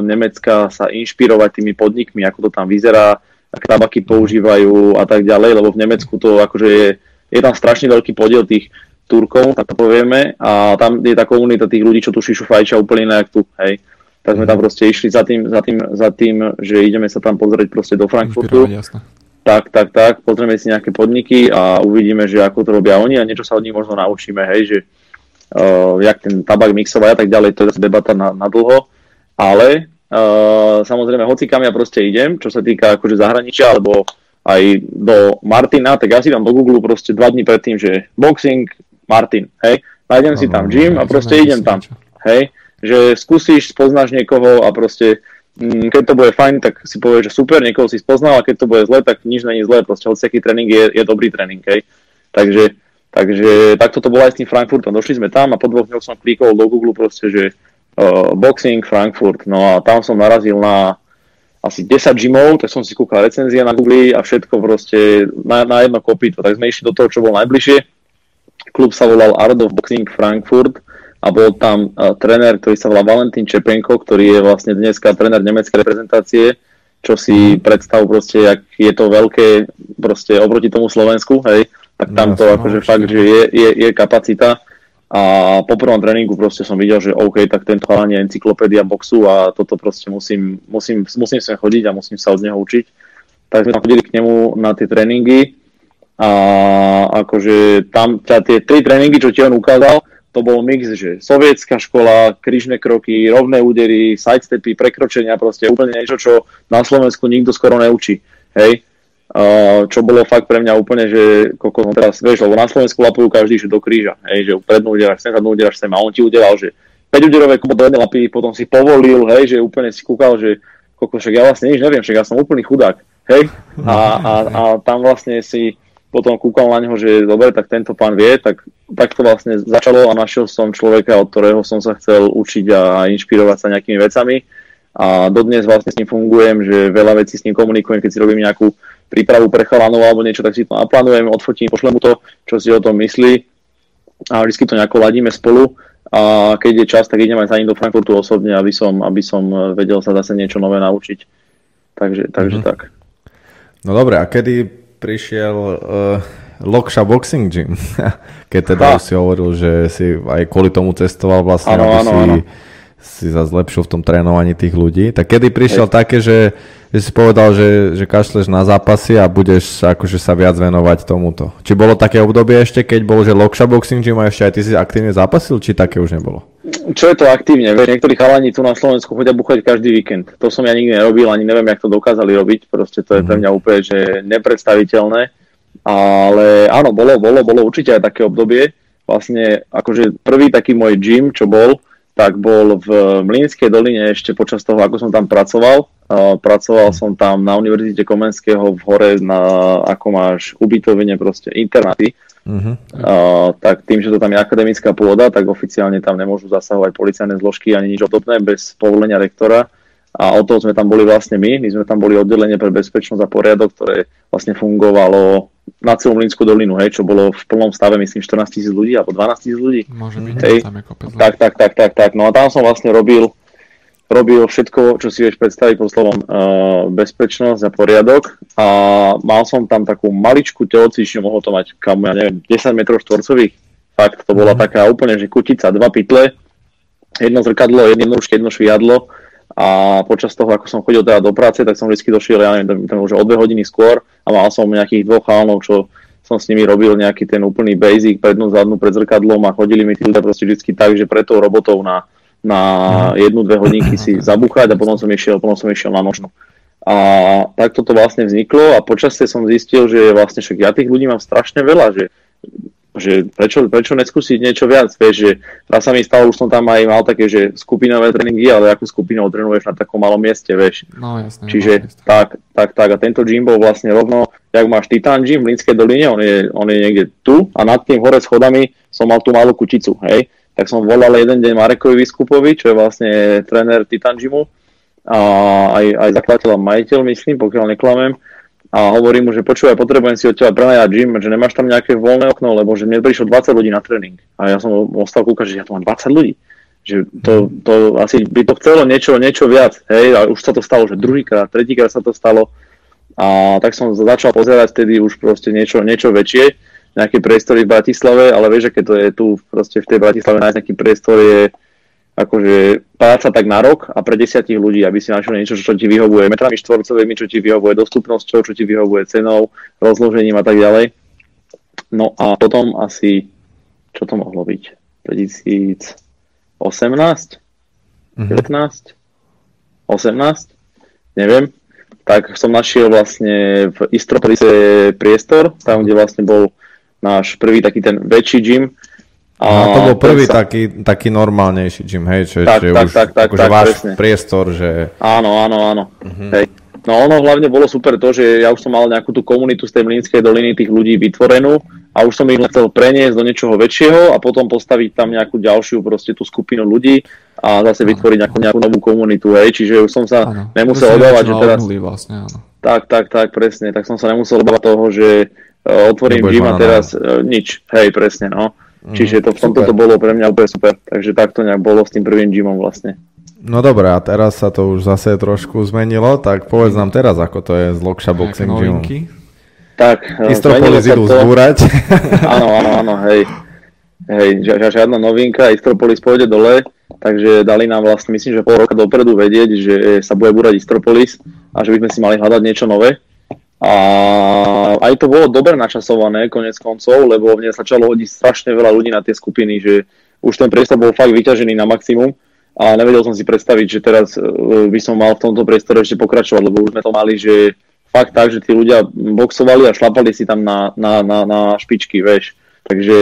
Nemecka sa inšpirovať tými podnikmi, ako to tam vyzerá, aké tabaky používajú a tak ďalej, lebo v Nemecku to akože je tam strašne veľký podiel tých Turkov, tak to povieme, a tam je tá komunita tých ľudí, čo tu šišu fajčia úplne nejak tu, hej. Tak sme tam proste išli za tým, že ideme sa tam pozrieť proste do Frankfurtu. Tak, pozrieme si nejaké podniky a uvidíme, že ako to robia oni a niečo sa od nich možno naučíme, hej, že jak ten tabak mixovať a tak ďalej, to je debata na dlho, ale samozrejme, hoci kam ja proste idem, čo sa týka akože zahraničia, alebo aj do Martina, tak ja si tam do Google proste 2 dní predtým, že boxing Martin, hej, nájdem si tam gym a proste idem tam, hej, že skúsiš, spoznáš niekoho a proste, keď to bude fajn, tak si povieš, že super, niekoho si spoznal, a keď to bude zle, tak nič není zle, proste hociaký tréning je dobrý tréning, hej, takže takto to bolo aj s tým Frankfurtom, došli sme tam a po 2 dňoch som klikol do Google proste, že boxing Frankfurt, no a tam som narazil na asi 10 gymov, tak som si kúkal recenzie na Google a všetko proste na jedno kopyto, tak sme išli do toho, čo bol najbližšie. Klub sa volal Art of Boxing Frankfurt a bol tam tréner, ktorý sa volá Valentín Čepenko, ktorý je vlastne dneska tréner nemeckej reprezentácie, čo si predstav proste, jak je to veľké proste oproti tomu Slovensku, hej, tak tam to akože fakt, že je kapacita. A po prvom tréningu proste som videl, že OK, tak tento chalán je encyklopédia boxu a toto proste musím sem chodiť a musím sa od neho učiť. Tak sme tam chodili k nemu na tie tréningy a akože tam tie 3 tréningy, čo ti on ukázal, to bol mix, že sovietská škola, križné kroky, rovné údery, sidestepy, prekročenia, proste úplne niečo, čo na Slovensku nikto skoro neučí, hej. Čo bolo fakt pre mňa úplne, že koľko som teraz, vieš, lebo na Slovensku lapujú každý, že do kríža, hej, že prednú uderáš sem, zadnú uderáš sem a on ti uderal, že 5 úderové kombo do jednej lapy, potom si povolil, hej, že úplne si kúkal, že koľko, však ja vlastne nič neviem, však ja som úplný chudák, hej, a tam vlastne si potom kúkal na neho, že dobre, tak tento pán vie, tak to vlastne začalo a našiel som človeka, od ktorého som sa chcel učiť a inšpirovať sa nejakými vecami a dodnes vlastne s ním fungujem, že veľa vecí s ním komunikujem, keď si robím nejakú prípravu pre chalanov alebo niečo, tak si to naplánujem, odfotím, pošlem mu to, čo si o tom myslí a vždy to nejako ladíme spolu a keď je čas, tak idem aj za ním do Frankfurtu osobne, aby som vedel sa zase niečo nové naučiť. Takže tak. No dobre, a kedy prišiel Lokša Boxing Gym? Keď teda si hovoril, že si aj kvôli tomu cestoval vlastne, si sa zlepšil v tom trénovaní tých ľudí. Tak kedy prišiel také, že si povedal, že kašleš na zápasy a budeš akože sa viac venovať tomuto? Či bolo také obdobie ešte, keď bol, že Lokša Boxing Gym a ešte aj ty si aktívne zápasil, či také už nebolo? Čo je to aktívne? Veď niektorí chalani tu na Slovensku chodia búchať každý víkend. To som ja nikdy nerobil, ani neviem, jak to dokázali robiť. Proste to je pre mňa úplne, že nepredstaviteľné. Ale áno, bolo určite aj také obdobie. Vlastne akože prvý taký môj gym, čo bol, tak bol v Mlynskej doline ešte počas toho, ako som tam pracoval. Pracoval som tam na Univerzite Komenského v hore, ako máš ubytovenie, proste internáty. Tak tým, že to tam je akademická pôda, tak oficiálne tam nemôžu zasahovať policajné zložky ani nič obdobné bez povolenia rektora. A o toho sme tam boli vlastne my. My sme tam boli oddelenie pre bezpečnosť a poriadok, ktoré vlastne fungovalo na celú Mlynskú dolinu, hej, čo bolo v plnom stave, myslím, 14 000 ľudí, alebo 12 000 ľudí. Môže byť, tam je kopec. Tak. No a tam som vlastne robil všetko, čo si vieš predstaviť pod slovom bezpečnosť a poriadok. A mal som tam takú maličkú telocvičňu, mohlo to mať, kam, ja neviem, 10 metrov štvorcových. Fakt, to bola taká úplne, že kutica, dva pytle, jedno zrkadlo, jedno rúško, jedno šviadlo. A počas toho, ako som chodil teda do práce, tak som vždycky došiel, ja neviem, tam už o 2 hodiny skôr a mal som nejakých 2 chalanov, čo som s nimi robil nejaký ten úplný basic, prednú, zadnú, pred zrkadlom a chodili mi tí ľudia proste vždycky tak, že pred tou robotou na 1-2 hodinky si zabúchať a potom som išiel na nočnú. A takto to vlastne vzniklo a počasie som zistil, že vlastne však ja tých ľudí mám strašne veľa, že prečo neskúsiť niečo viac, vieš, že raz sa mi stalo, už som tam aj mal také, že skupinové tréningy, ale akú skupinou trénuješ na takom malom mieste, vieš. No jasné. Čiže tak a tento gym bol vlastne rovno, jak máš Titan gym v Mlynskej doline, on je niekde tu a nad tým hore schodami som mal tú malú kuticu, hej. Tak som volal jeden deň Marekovi Vyskupovi, čo je vlastne tréner Titan gymu a aj zakladateľ a majiteľ, myslím, pokiaľ neklamem. A hovorím mu, že počúvaj, potrebujem si od teba prenajať gym, že nemáš tam nejaké voľné okno, lebo že mne prišlo 20 ľudí na tréning. A ja som ostal kúkať, že ja tu mám 20 ľudí. Že to asi by to chcelo niečo viac. Hej, a už sa to stalo, že druhýkrát, tretíkrát sa to stalo. A tak som začal pozerať vtedy už proste niečo väčšie, nejaké priestory v Bratislave, ale vieš, aké to je tu proste v tej Bratislave nájsť nejaký priestor je akože práca tak na rok a pre 10 ľudí, aby si našiel niečo, čo ti vyhovuje metrami štvorcovými, čo ti vyhovuje dostupnosťou, čo ti vyhovuje cenou, rozložením a tak ďalej. No a potom asi, čo to mohlo byť? 2018? 19? 18? Neviem. Tak som našiel vlastne v Istropolise priestor, tam, kde vlastne bol náš prvý taký ten väčší gym. A to bol prvý taký normálnejší gym, hej, že váš presne. Priestor, že... Áno. Hej. No ono hlavne bolo super to, že ja už som mal nejakú tú komunitu z tej Mlynskej doliny tých ľudí vytvorenú a už som ich chcel preniesť do niečoho väčšieho a potom postaviť tam nejakú ďalšiu proste tú skupinu ľudí a zase vytvoriť nejakú novú komunitu, hej, čiže už som sa nemusel obávať, že teraz... Vlastne, áno. Tak, presne, tak som sa nemusel obávať toho, že otvorím gym a teraz nič, hej, presne, no. Čiže to v tomto to bolo pre mňa úplne super. Takže takto nejak bolo s tým prvým gymom vlastne. No dobré, a teraz sa to už zase trošku zmenilo, tak povedz nám teraz, ako to je z Lokša Boxing Gymom. Tak, Istropolis idú zbúrať. Áno, hej. Hej, žiadna novinka, Istropolis pôjde dole, takže dali nám vlastne, myslím, že pol roka dopredu vedieť, že sa bude búrať Istropolis a že by sme si mali hľadať niečo nové. A aj to bolo dobre načasované konec koncov, lebo mne začalo hodiť strašne veľa ľudí na tie skupiny, že už ten priestor bol fakt vyťažený na maximum a nevedel som si predstaviť, že teraz by som mal v tomto priestore ešte pokračovať, lebo už sme to mali, že fakt tak, že tí ľudia boxovali a šlapali si tam na špičky, vieš. Takže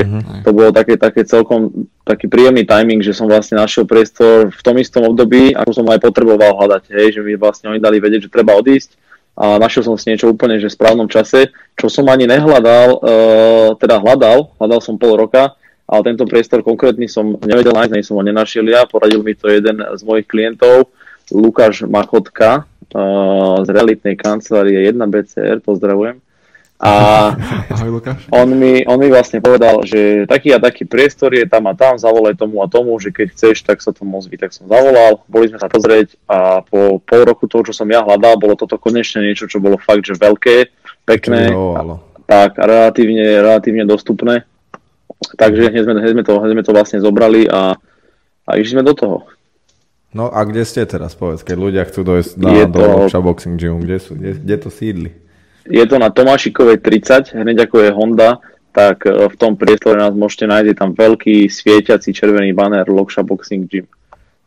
to bolo také celkom taký príjemný timing, že som vlastne našiel priestor v tom istom období, ako som aj potreboval hľadať, hej, že mi vlastne oni dali vedieť, že treba odísť. A našiel som si niečo úplne, že v správnom čase, čo som ani nehľadal, hľadal som pol roka, ale tento priestor konkrétny som nevedel nájsť, ani som ho nenašiel ja, poradil mi to jeden z mojich klientov, Lukáš Machotka, z realitnej kancelárie 1BCR, pozdravujem. A on mi vlastne povedal, že taký a taký priestor je tam a tam, zavolaj tomu a tomu, že keď chceš, tak sa tomu ozví, tak som zavolal, boli sme sa pozrieť a po pol roku toho, čo som ja hľadal, bolo toto konečne niečo, čo bolo fakt, že veľké, pekné, a relatívne dostupné, takže hneď sme to vlastne zobrali a išli sme do toho. No a kde ste teraz, povedz, keď ľudia chcú dojsť do Lokša Boxing Gymu, kde to sídli? Je to na Tomášikovej 30, hneď ako je Honda, tak v tom priestore nás môžete nájsť, je tam veľký svietiaci červený banér Lokša Boxing Gym.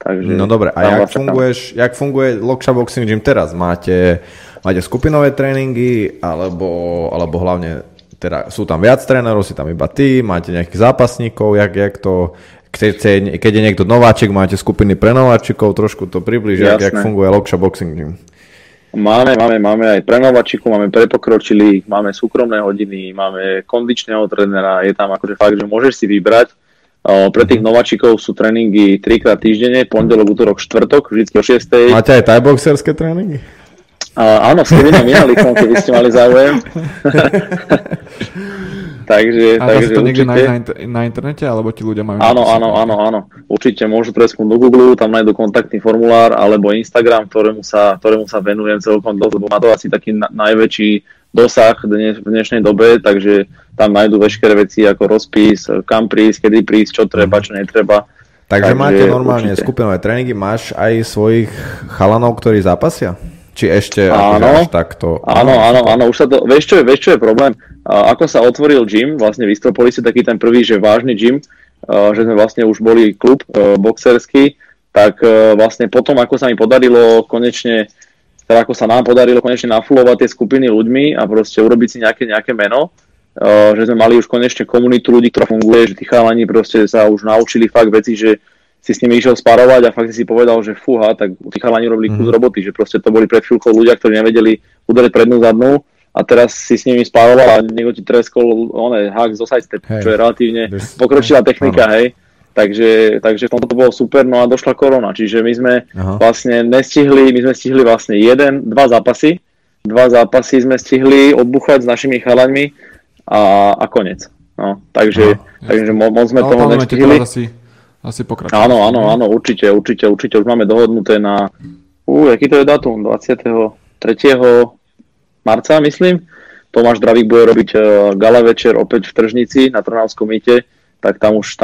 Takže no dobre, a jak funguje Lokša Boxing Gym teraz? Máte skupinové tréningy, alebo hlavne teda sú tam viac trénerov, si tam iba ty, máte nejakých zápasníkov, jak to... Keď je niekto nováčik, máte skupiny pre nováčikov, trošku to približ, jak funguje Lokša Boxing Gym. Máme aj prenovačiku, máme prepokročilých, máme súkromné hodiny, máme kondičného trénera, je tam akože fakt, že môžeš si vybrať. Pre tých nováčikov sú tréningy 3-krát týždenne, pondelok, útorok, štvrtok, vždycky o 6:00. Máte aj tajboxerské tréningy? Áno, s Kevinom Mihalicom, keby ste mali záujem. Takže, a takže to niekde na internete, alebo ti ľudia majú... Áno. Určite môžu preskúmať do Google, tam nájdú kontaktný formulár, alebo Instagram, ktorému sa venujem celkom dosť, lebo má to asi taký najväčší dosah v dnešnej dobe, takže tam nájdú veškeré veci ako rozpis, kam prísť, kedy prísť, čo treba, čo netreba. Takže máte normálne skupinové tréningy, máš aj svojich chalanov, ktorí zápasia? Či ešte až takto? Áno, už sa to, vieš čo je problém? Ako sa otvoril gym, vlastne v Istropolisi, taký ten prvý, že vážny gym, že sme vlastne už boli klub boxerský, tak vlastne potom, ako sa mi podarilo konečne, teda ako sa nám podarilo konečne nafulovať tie skupiny ľuďmi a proste urobiť si nejaké meno, že sme mali už konečne komunitu ľudí, ktorá funguje, že tí chalani proste sa už naučili fakt veci, že si s nimi išiel sparovať a fakt si povedal, že fúha, tak tí chalani robili kus roboty, že proste to boli pred chvíľkou ľudia, ktorí nevedeli udrieť prednú zadnú a teraz si s nimi sparoval a niekto ti treskol hák zo side step, čo je relatívne pokročilá technika, hej. Takže v tomto to bolo super, no a došla korona, čiže my sme vlastne stihli vlastne dva zápasy sme stihli odbuchať s našimi chalaňmi a konec. No, takže moc sme toho nestihli. Asi pokračujem. Áno, určite. Už máme dohodnuté na... Jaký to je dátum? 23. marca, myslím. Tomáš Dravík bude robiť gala večer opäť v Tržnici na Trnavskom mýte, tak tam už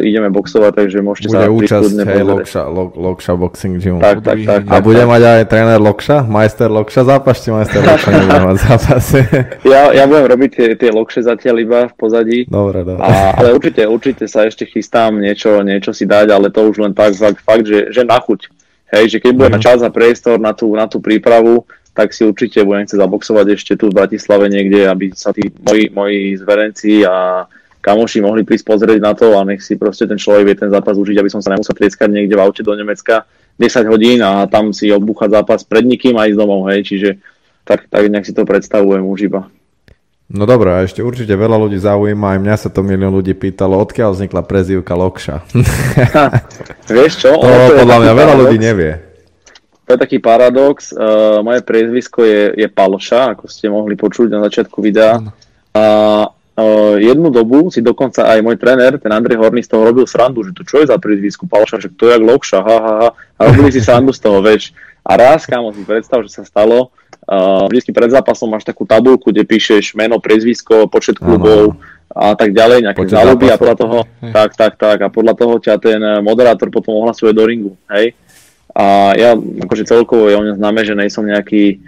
ideme boxovať, takže môžete sa príkudne pozrieť. Bude účasť, hej, Lokša Boxing Gymu. Tak. A bude mať aj tréner Lokša? Majster Lokša? Zápašte, majster Lokša nebude mať zápase. Ja budem robiť tie Lokše zatiaľ iba v pozadí. Dobre. Ale určite sa ešte chystám niečo si dať, ale to už len fakt že na chuť. Hej, že keď bude na čas a priestor na tú prípravu, tak si určite budem chcieť zaboxovať ešte tu v Bratislave niekde, aby sa tí moji zverenci a kamoši mohli prísť pozrieť na to a nech si proste ten človek vie ten zápas užiť, aby som sa nemusel trieskať niekde v aute do Nemecka 10 hodín a tam si obbuchať zápas pred nikým a ísť domov, hej, čiže tak nejak si to predstavujem už iba. No dobré, ešte určite veľa ľudí zaujíma, aj mňa sa to milión ľudí pýtalo, odkiaľ vznikla prezývka Lokša. Vieš čo? To podľa mňa veľa ľudí nevie. To je taký paradox, moje priezvisko je Palša, ako ste mohli počuť na začiatku videa. Jednu dobu si dokonca aj môj tréner, ten Andrej Horný, z toho robil srandu, že to čo je za priezvisku Palša, že to je jak Lokša, a robili si srandu z toho, veď. A raz, kámo, si predstav, že sa stalo, vždycky pred zápasom máš takú tabuľku, kde píšeš meno, priezvisko, počet klubov a tak ďalej, nejaké záľuby a podľa toho, tak, a podľa toho ťa ten moderátor potom ohlasuje do ringu, hej. A ja, akože celkovo je o mňa známe, že nejsom nejaký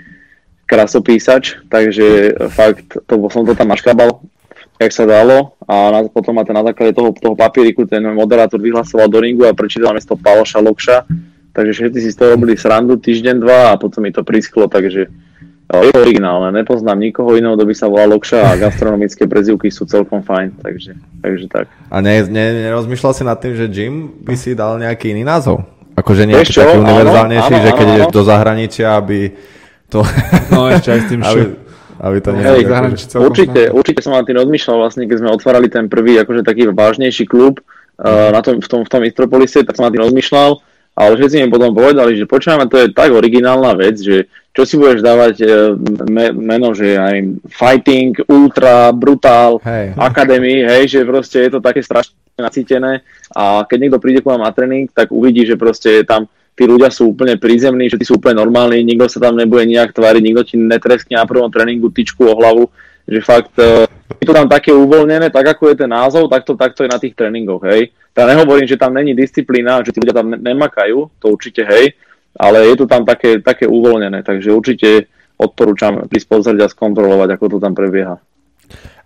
krasopísač, takže fakt, som to tam naškrabal, jak sa dalo, a potom na základe toho papieriku ten moderátor vyhlasoval do ringu a prečítal miesto Palša Lokša, takže všetci si z toho robili srandu týždeň, dva a potom mi to prisklo, takže je to originálne, nepoznám nikoho iného, kto by sa volal Lokša a gastronomické prezývky sú celkom fajn, takže tak. A nerozmýšľal si nad tým, že gym by si dal nejaký iný názov? Akože nejaký taký univerzálnejší, že keď ideš do zahraničia, aby to... No ešte aj s tým všetko. Určite som na tým rozmýšľal vlastne, keď sme otvárali ten prvý akože taký vážnejší klub v tom Istropolise, tak som na tým rozmýšľal, ale všetci mi potom povedali, že počúvame, to je tak originálna vec, že čo si budeš dávať meno, že aj Fighting, Ultra, Brutal, Academy, hej, že proste je to také strašne nacítené a keď niekto príde k vám na tréning, tak uvidí, že proste je tam tí ľudia sú úplne prízemní, všetci sú úplne normálni, nikto sa tam nebude nejak tváriť, nikto ti netreskne na prvom tréningu tyčku o hlavu, že fakt je to tam také uvoľnené, tak ako je ten názov, takto je na tých tréningoch, hej. Ja nehovorím, že tam není disciplína, že tí ľudia tam nemakajú, to určite, hej, ale je to tam také uvoľnené, takže určite odporúčam prísť pozrieť a skontrolovať, ako to tam prebieha.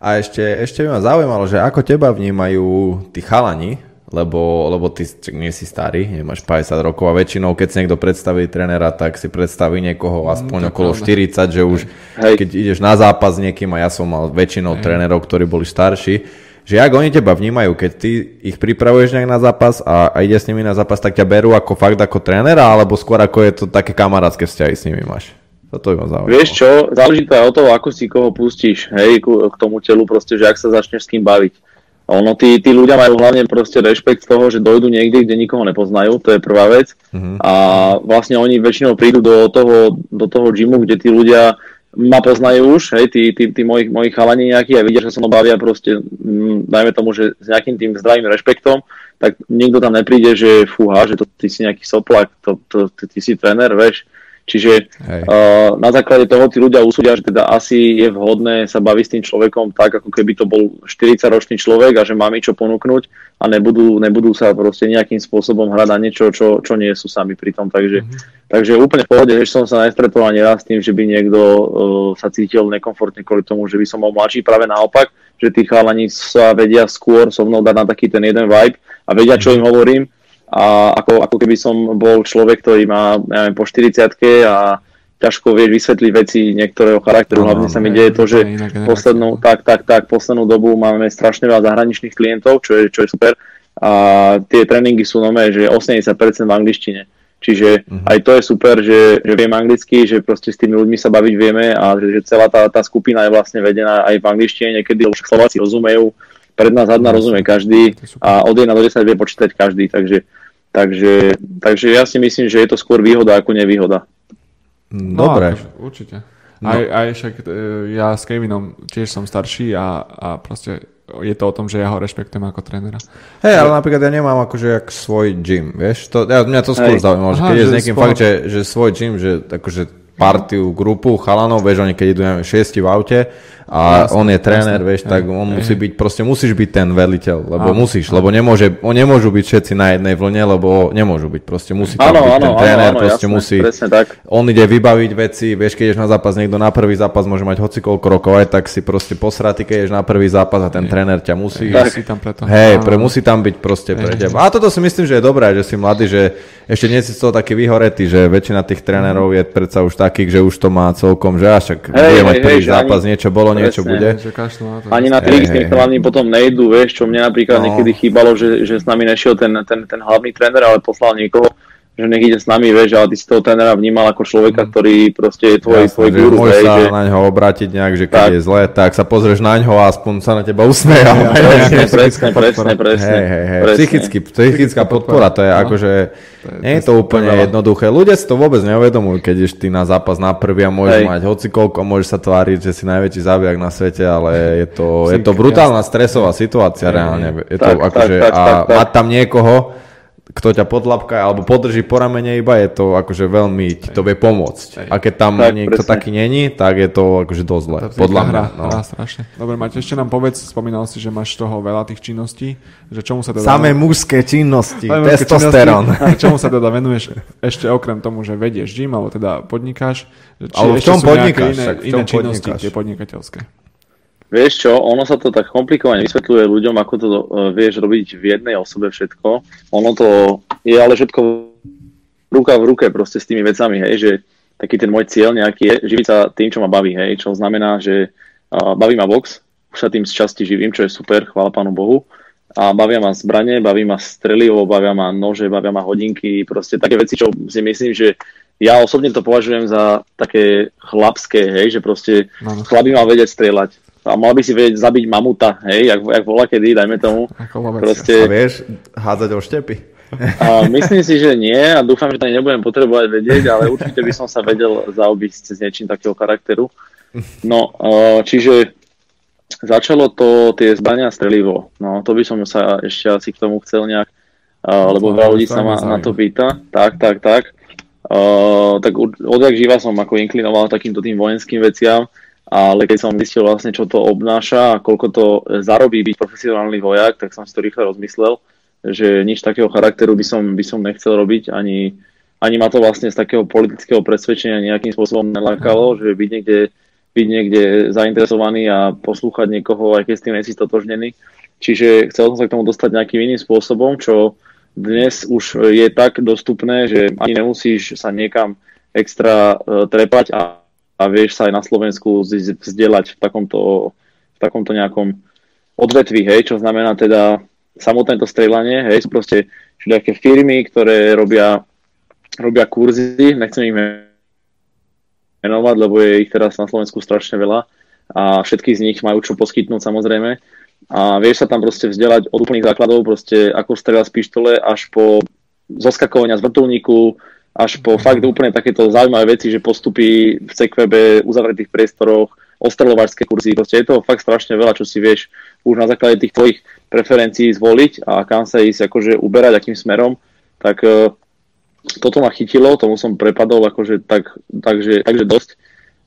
A ešte by ma zaujímalo, že ako teba vnímajú tí chalani, lebo ty nie si starý, nemáš 50 rokov a väčšinou, keď si niekto predstaví trénera, tak si predstaví niekoho aspoň okolo 40, že už keď ideš na zápas s niekým, a ja som mal väčšinou trénerov, ktorí boli starší, že ak oni teba vnímajú, keď ty ich pripravuješ nejak na zápas a ide s nimi na zápas, tak ťa berú ako fakt ako trénera, alebo skôr ako je to také kamarátske vzťahy s nimi máš? Toto by ma zaujímalo. Vieš čo, záleží to aj o to, ako si koho pustíš, hej, k tomu telu proste, že ak sa začneš s kým baviť. Ono, tí ľudia majú hlavne proste rešpekt z toho, že dojdú niekde, kde nikoho nepoznajú, to je prvá vec. Mm-hmm. A vlastne oni väčšinou prídu do toho gymu, kde tí ľudia ma poznajú už, hej, tí moji chalani nejakí a vidia, že sa mnou bavia proste, dajme tomu, že s nejakým tým zdravým rešpektom, tak nikto tam nepríde, že fúha, že to ty si nejaký soplak, ty si tréner, vieš. Čiže na základe toho tí ľudia usúdia, že teda asi je vhodné sa baviť s tým človekom tak, ako keby to bol 40-ročný človek a že má mi čo ponúknuť a nebudú sa proste nejakým spôsobom hrať na niečo, čo nie sú sami pri tom. Takže, takže úplne v pohode, že som sa nestretol ani raz s tým, že by niekto sa cítil nekomfortne kvôli tomu, že by som bol mladší. Práve naopak, že tí chalani sa vedia skôr so mnou dať na taký ten jeden vibe a vedia, čo im hovorím. A ako keby som bol človek, ktorý má, neviem, po 40-ke a ťažko vie vysvetliť veci niektorého charakteru. Hlavne sa mi deje to, že poslednú dobu máme strašne veľa zahraničných klientov, čo je super. A tie tréningy sú nové, že 80% v angličtine. Čiže aj to je super, že viem anglicky, že proste s tými ľuďmi sa baviť vieme a že celá tá skupina je vlastne vedená aj v angličtine. Niekedy už Slováci rozumejú, predná zadná rozumie každý a od 1 do 10 vie počítať každý, takže ja si myslím, že je to skôr výhoda ako nevýhoda. Dobre. No, určite. Aj však ja s Kevinom tiež som starší a proste je to o tom, že ja ho rešpektujem ako trénera. Hej, ale napríklad ja nemám akože jak svoj gym, vieš? Mňa to skôr zaujímalo, že keď je s niekým fakt, že svoj gym, že akože partiu, grupu, chalanov, vieš, oni keď idú, neviem, šiesti v aute a on je tréner, vieš, tak on musí byť, proste musíš byť ten veliteľ, lebo musíš, lebo nemôžu byť všetci na jednej vlne, lebo nemôžu byť, proste musí tam byť ten tréner, proste jasné, musí, on ide vybaviť veci, vieš, keď ješ na zápas, niekto na prvý zápas môže mať hocikoľko rokov, aj tak si proste posratý, keď ješ na prvý zápas a ten tréner ťa musí, musí tam byť proste pre teba. A toto si myslím, že je dobré, že si mladý, že ešte nie si z toho taký vyhoretý, že väčšina tých trénerov je predsa už takých, že už to má celkom, že až tak bude mať prvý zápas, niečo bolo, niečo bude. Ani na trik s tým hlavným potom nejdu, vieš, čo mne napríklad niekedy chýbalo, že s nami nešiel ten hlavný tréner, ale poslal niekoho, že nech ide s nami, vieš, ale ty si toho trénera vnímal ako človeka, ktorý proste je tvoj guru. Môžeš sa na ňoho obrátiť nejak, že keď je zle, tak sa pozrieš na ňoho a aspoň sa na teba usmeje. Presne. Psychická podpora, to je akože, nie je to úplne jednoduché. Ľudia si to vôbec neuvedomujú, keď ješ ty na zápas na prvý a môžeš mať hocikoľko, môžeš sa tváriť, že si najväčší zabijak na svete, ale je to brutálna stresová situácia reálne. Je to akože, a mať tam niekoho, kto ťa podlapká alebo podrží po ramene, iba je to akože veľmi ti to vie pomôcť. A keď tam niekto taký není, tak je to akože dosť zle. Podľa mňa. Hra strašne. Dobre, Mate, ešte nám povedz, spomínal si, že máš toho veľa tých činností, že čomu sa teda samé mužské činnosti, testosterón. Čomu sa teda venuješ ešte okrem tomu, že vedieš gym alebo teda podnikáš, ale v čom podnikáš? V čom činnosti tie podnikateľské? Vieš čo, ono sa to tak komplikovane vysvetľuje ľuďom, ako to vieš robiť v jednej osobe všetko. Ono to je ale všetko ruka v ruke proste s tými vecami, hej, že taký ten môj cieľ nejaký je živiť sa tým, čo ma baví, hej, čo znamená, že baví ma box, už sa tým z časti živím, čo je super, chvála Pánu Bohu, a bavia ma zbrane, baví ma strelivo, bavia ma nože, bavia ma hodinky, proste také veci, čo si myslím, že ja osobne to považujem za také chlapské, hej, že proste chlap by mal vedieť strieľať. A mal by si vedieť zabiť mamuta, hej, jak volá kedy, dajme tomu. Proste... A vieš hádzať o štepy. A myslím si, že nie a dúfam, že to nebudem potrebovať vedieť, ale určite by som sa vedel zaobísť s niečím takého charakteru. No, čiže začalo to tie zbrania strelivo. No, to by som sa ešte asi k tomu chcel nejak, lebo veľa ľudí sa ma na to pýta. Tak. Tak odjak živa som ako inklinoval takýmto tým vojenským veciam, ale keď som zistil vlastne, čo to obnáša a koľko to zarobí byť profesionálny vojak, tak som si to rýchle rozmyslel, že nič takého charakteru by som nechcel robiť, ani ma to vlastne z takého politického presvedčenia nejakým spôsobom nelákalo, že byť niekde zainteresovaný a poslúchať niekoho, aj keď s tým nejsi stotožnený. Čiže chcel som sa k tomu dostať nejakým iným spôsobom, čo dnes už je tak dostupné, že ani nemusíš sa niekam extra trepať a vieš sa aj na Slovensku vzdelať v takomto nejakom odvetví, hej, čo znamená teda samotné to strieľanie, hej, sú proste všelijaké firmy, ktoré robia kurzy, nechcem ich menovať, lebo je ich teraz na Slovensku strašne veľa a všetky z nich majú čo poskytnúť samozrejme. A vieš sa tam proste vzdelať od úplných základov, proste ako strieľať z pištole až po zoskakovania z vrtuľníku, až po fakt úplne takéto zaujímavé veci, že postupy v CQB, uzavretých priestoroch, ostreľovačské kurzy, proste je toho fakt strašne veľa, čo si vieš už na základe tých tvojich preferencií zvoliť a kam sa ísť akože uberať, akým smerom, tak toto ma chytilo, tomu som prepadol akože takže dosť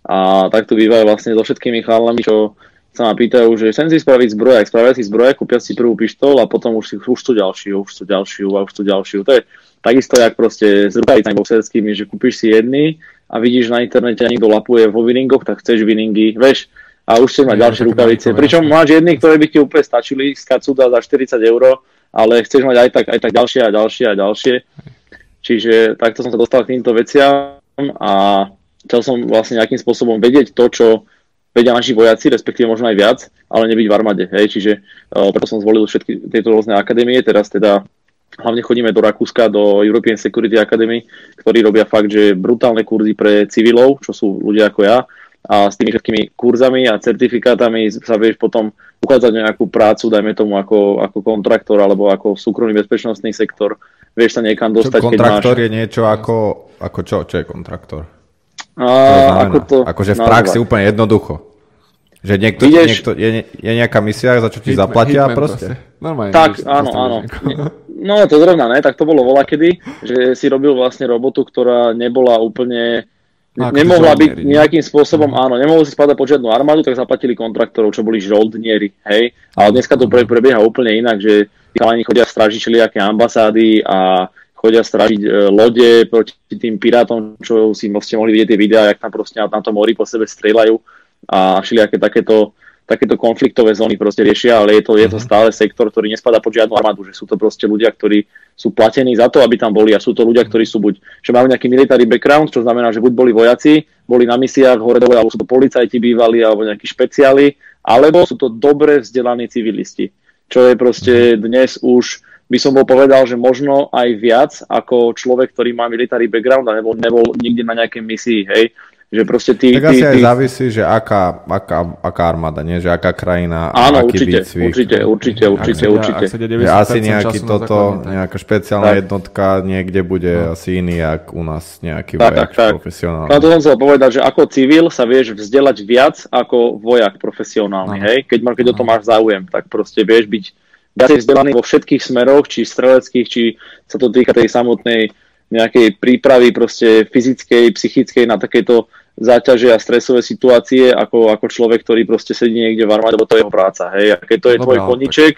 a tak to býva vlastne so všetkými chalami, čo sa ma pýtajú, že chcem si spraviť zbroj, ak spravia si zbroj, kúpia si prvú pištol a potom už tú ďalšiu. To je takisto, jak proste s rukavicami boxerskými, že kúpiš si jedny a vidíš na internete, niekto lapuje vo winningoch, tak chceš winningy, vieš, a už chceš mať ďalšie rukavice. Pričom máš jedny, ktoré by ti úplne stačili, skacúda za 40 €, ale chceš mať aj tak ďalšie. Čiže takto som sa dostal k týmto veciam a chcel som vlastne nejakým spôsobom vedieť to, čo vedia naši vojaci, respektíve možno aj viac, ale nebyť v armáde. Hej. Čiže preto som zvolil všetky tieto rôzne akadémie, teraz teda hlavne chodíme do Rakúska, do European Security Academy, ktorí robia fakt, že brutálne kurzy pre civilov, čo sú ľudia ako ja, a s tými všetkými kurzami a certifikátami sa vieš potom uchádzať nejakú prácu, dajme tomu ako kontraktor alebo ako súkromný bezpečnostný sektor, vieš sa niekam dostať, keď máš... Kontraktor je niečo ako čo? Čo je kontraktor? Akože v praxi úplne jednoducho. Že niekto je nejaká misia, za čo ti zaplatia proste? Normálne. Tak, áno. No to zrovna ne, tak to bolo voľakedy, že si robil vlastne robotu, ktorá nebola úplne... Nemohla byť nejakým spôsobom, áno, nemohol si spadať pod žiadnu armádu, tak zaplatili kontraktorov, čo boli žoldnieri, hej. Ale dneska to prebieha úplne inak, že chalani chodia strážiť všelijaké ambasády a chodia strážiť lode proti tým pirátom, čo si mohli vidieť tie videá, jak tam proste na tom mori po sebe strieľajú a všelijaké takéto konfliktové zóny proste riešia, ale je to stále sektor, ktorý nespadá pod žiadnu armádu, že sú to proste ľudia, ktorí sú platení za to, aby tam boli a sú to ľudia, ktorí sú buď, že majú nejaký military background, čo znamená, že buď boli vojaci, boli na misiách hore dole, alebo sú to policajti bývali, alebo nejakí špeciáli, alebo sú to dobre vzdelaní civilisti, čo je proste dnes už, by som bol povedal, že možno aj viac ako človek, ktorý má military background a nebol nikde na nejakej misii, hej. Že proste tak asi aj závisí, že aká armáda, nie? Že aká krajina, áno, aký výcvik. Určite. Že asi nejaký toto, nejaká špeciálna tak. Jednotka niekde bude asi iný, jak u nás nejaký vojak profesionálny. No to som chcel povedať, že ako civil sa vieš vzdelať viac ako vojak profesionálny, hej? Keď o to máš záujem, tak proste vieš byť viacej vzdelaný vo všetkých smeroch, či streleckých, či sa to týka tej samotnej nejakej prípravy proste fyzickej, psychickej na takéto záťaže a stresové situácie ako človek, ktorý proste sedí niekde v armáde, lebo to je jeho práca, hej. A keď to je tvoj koníček,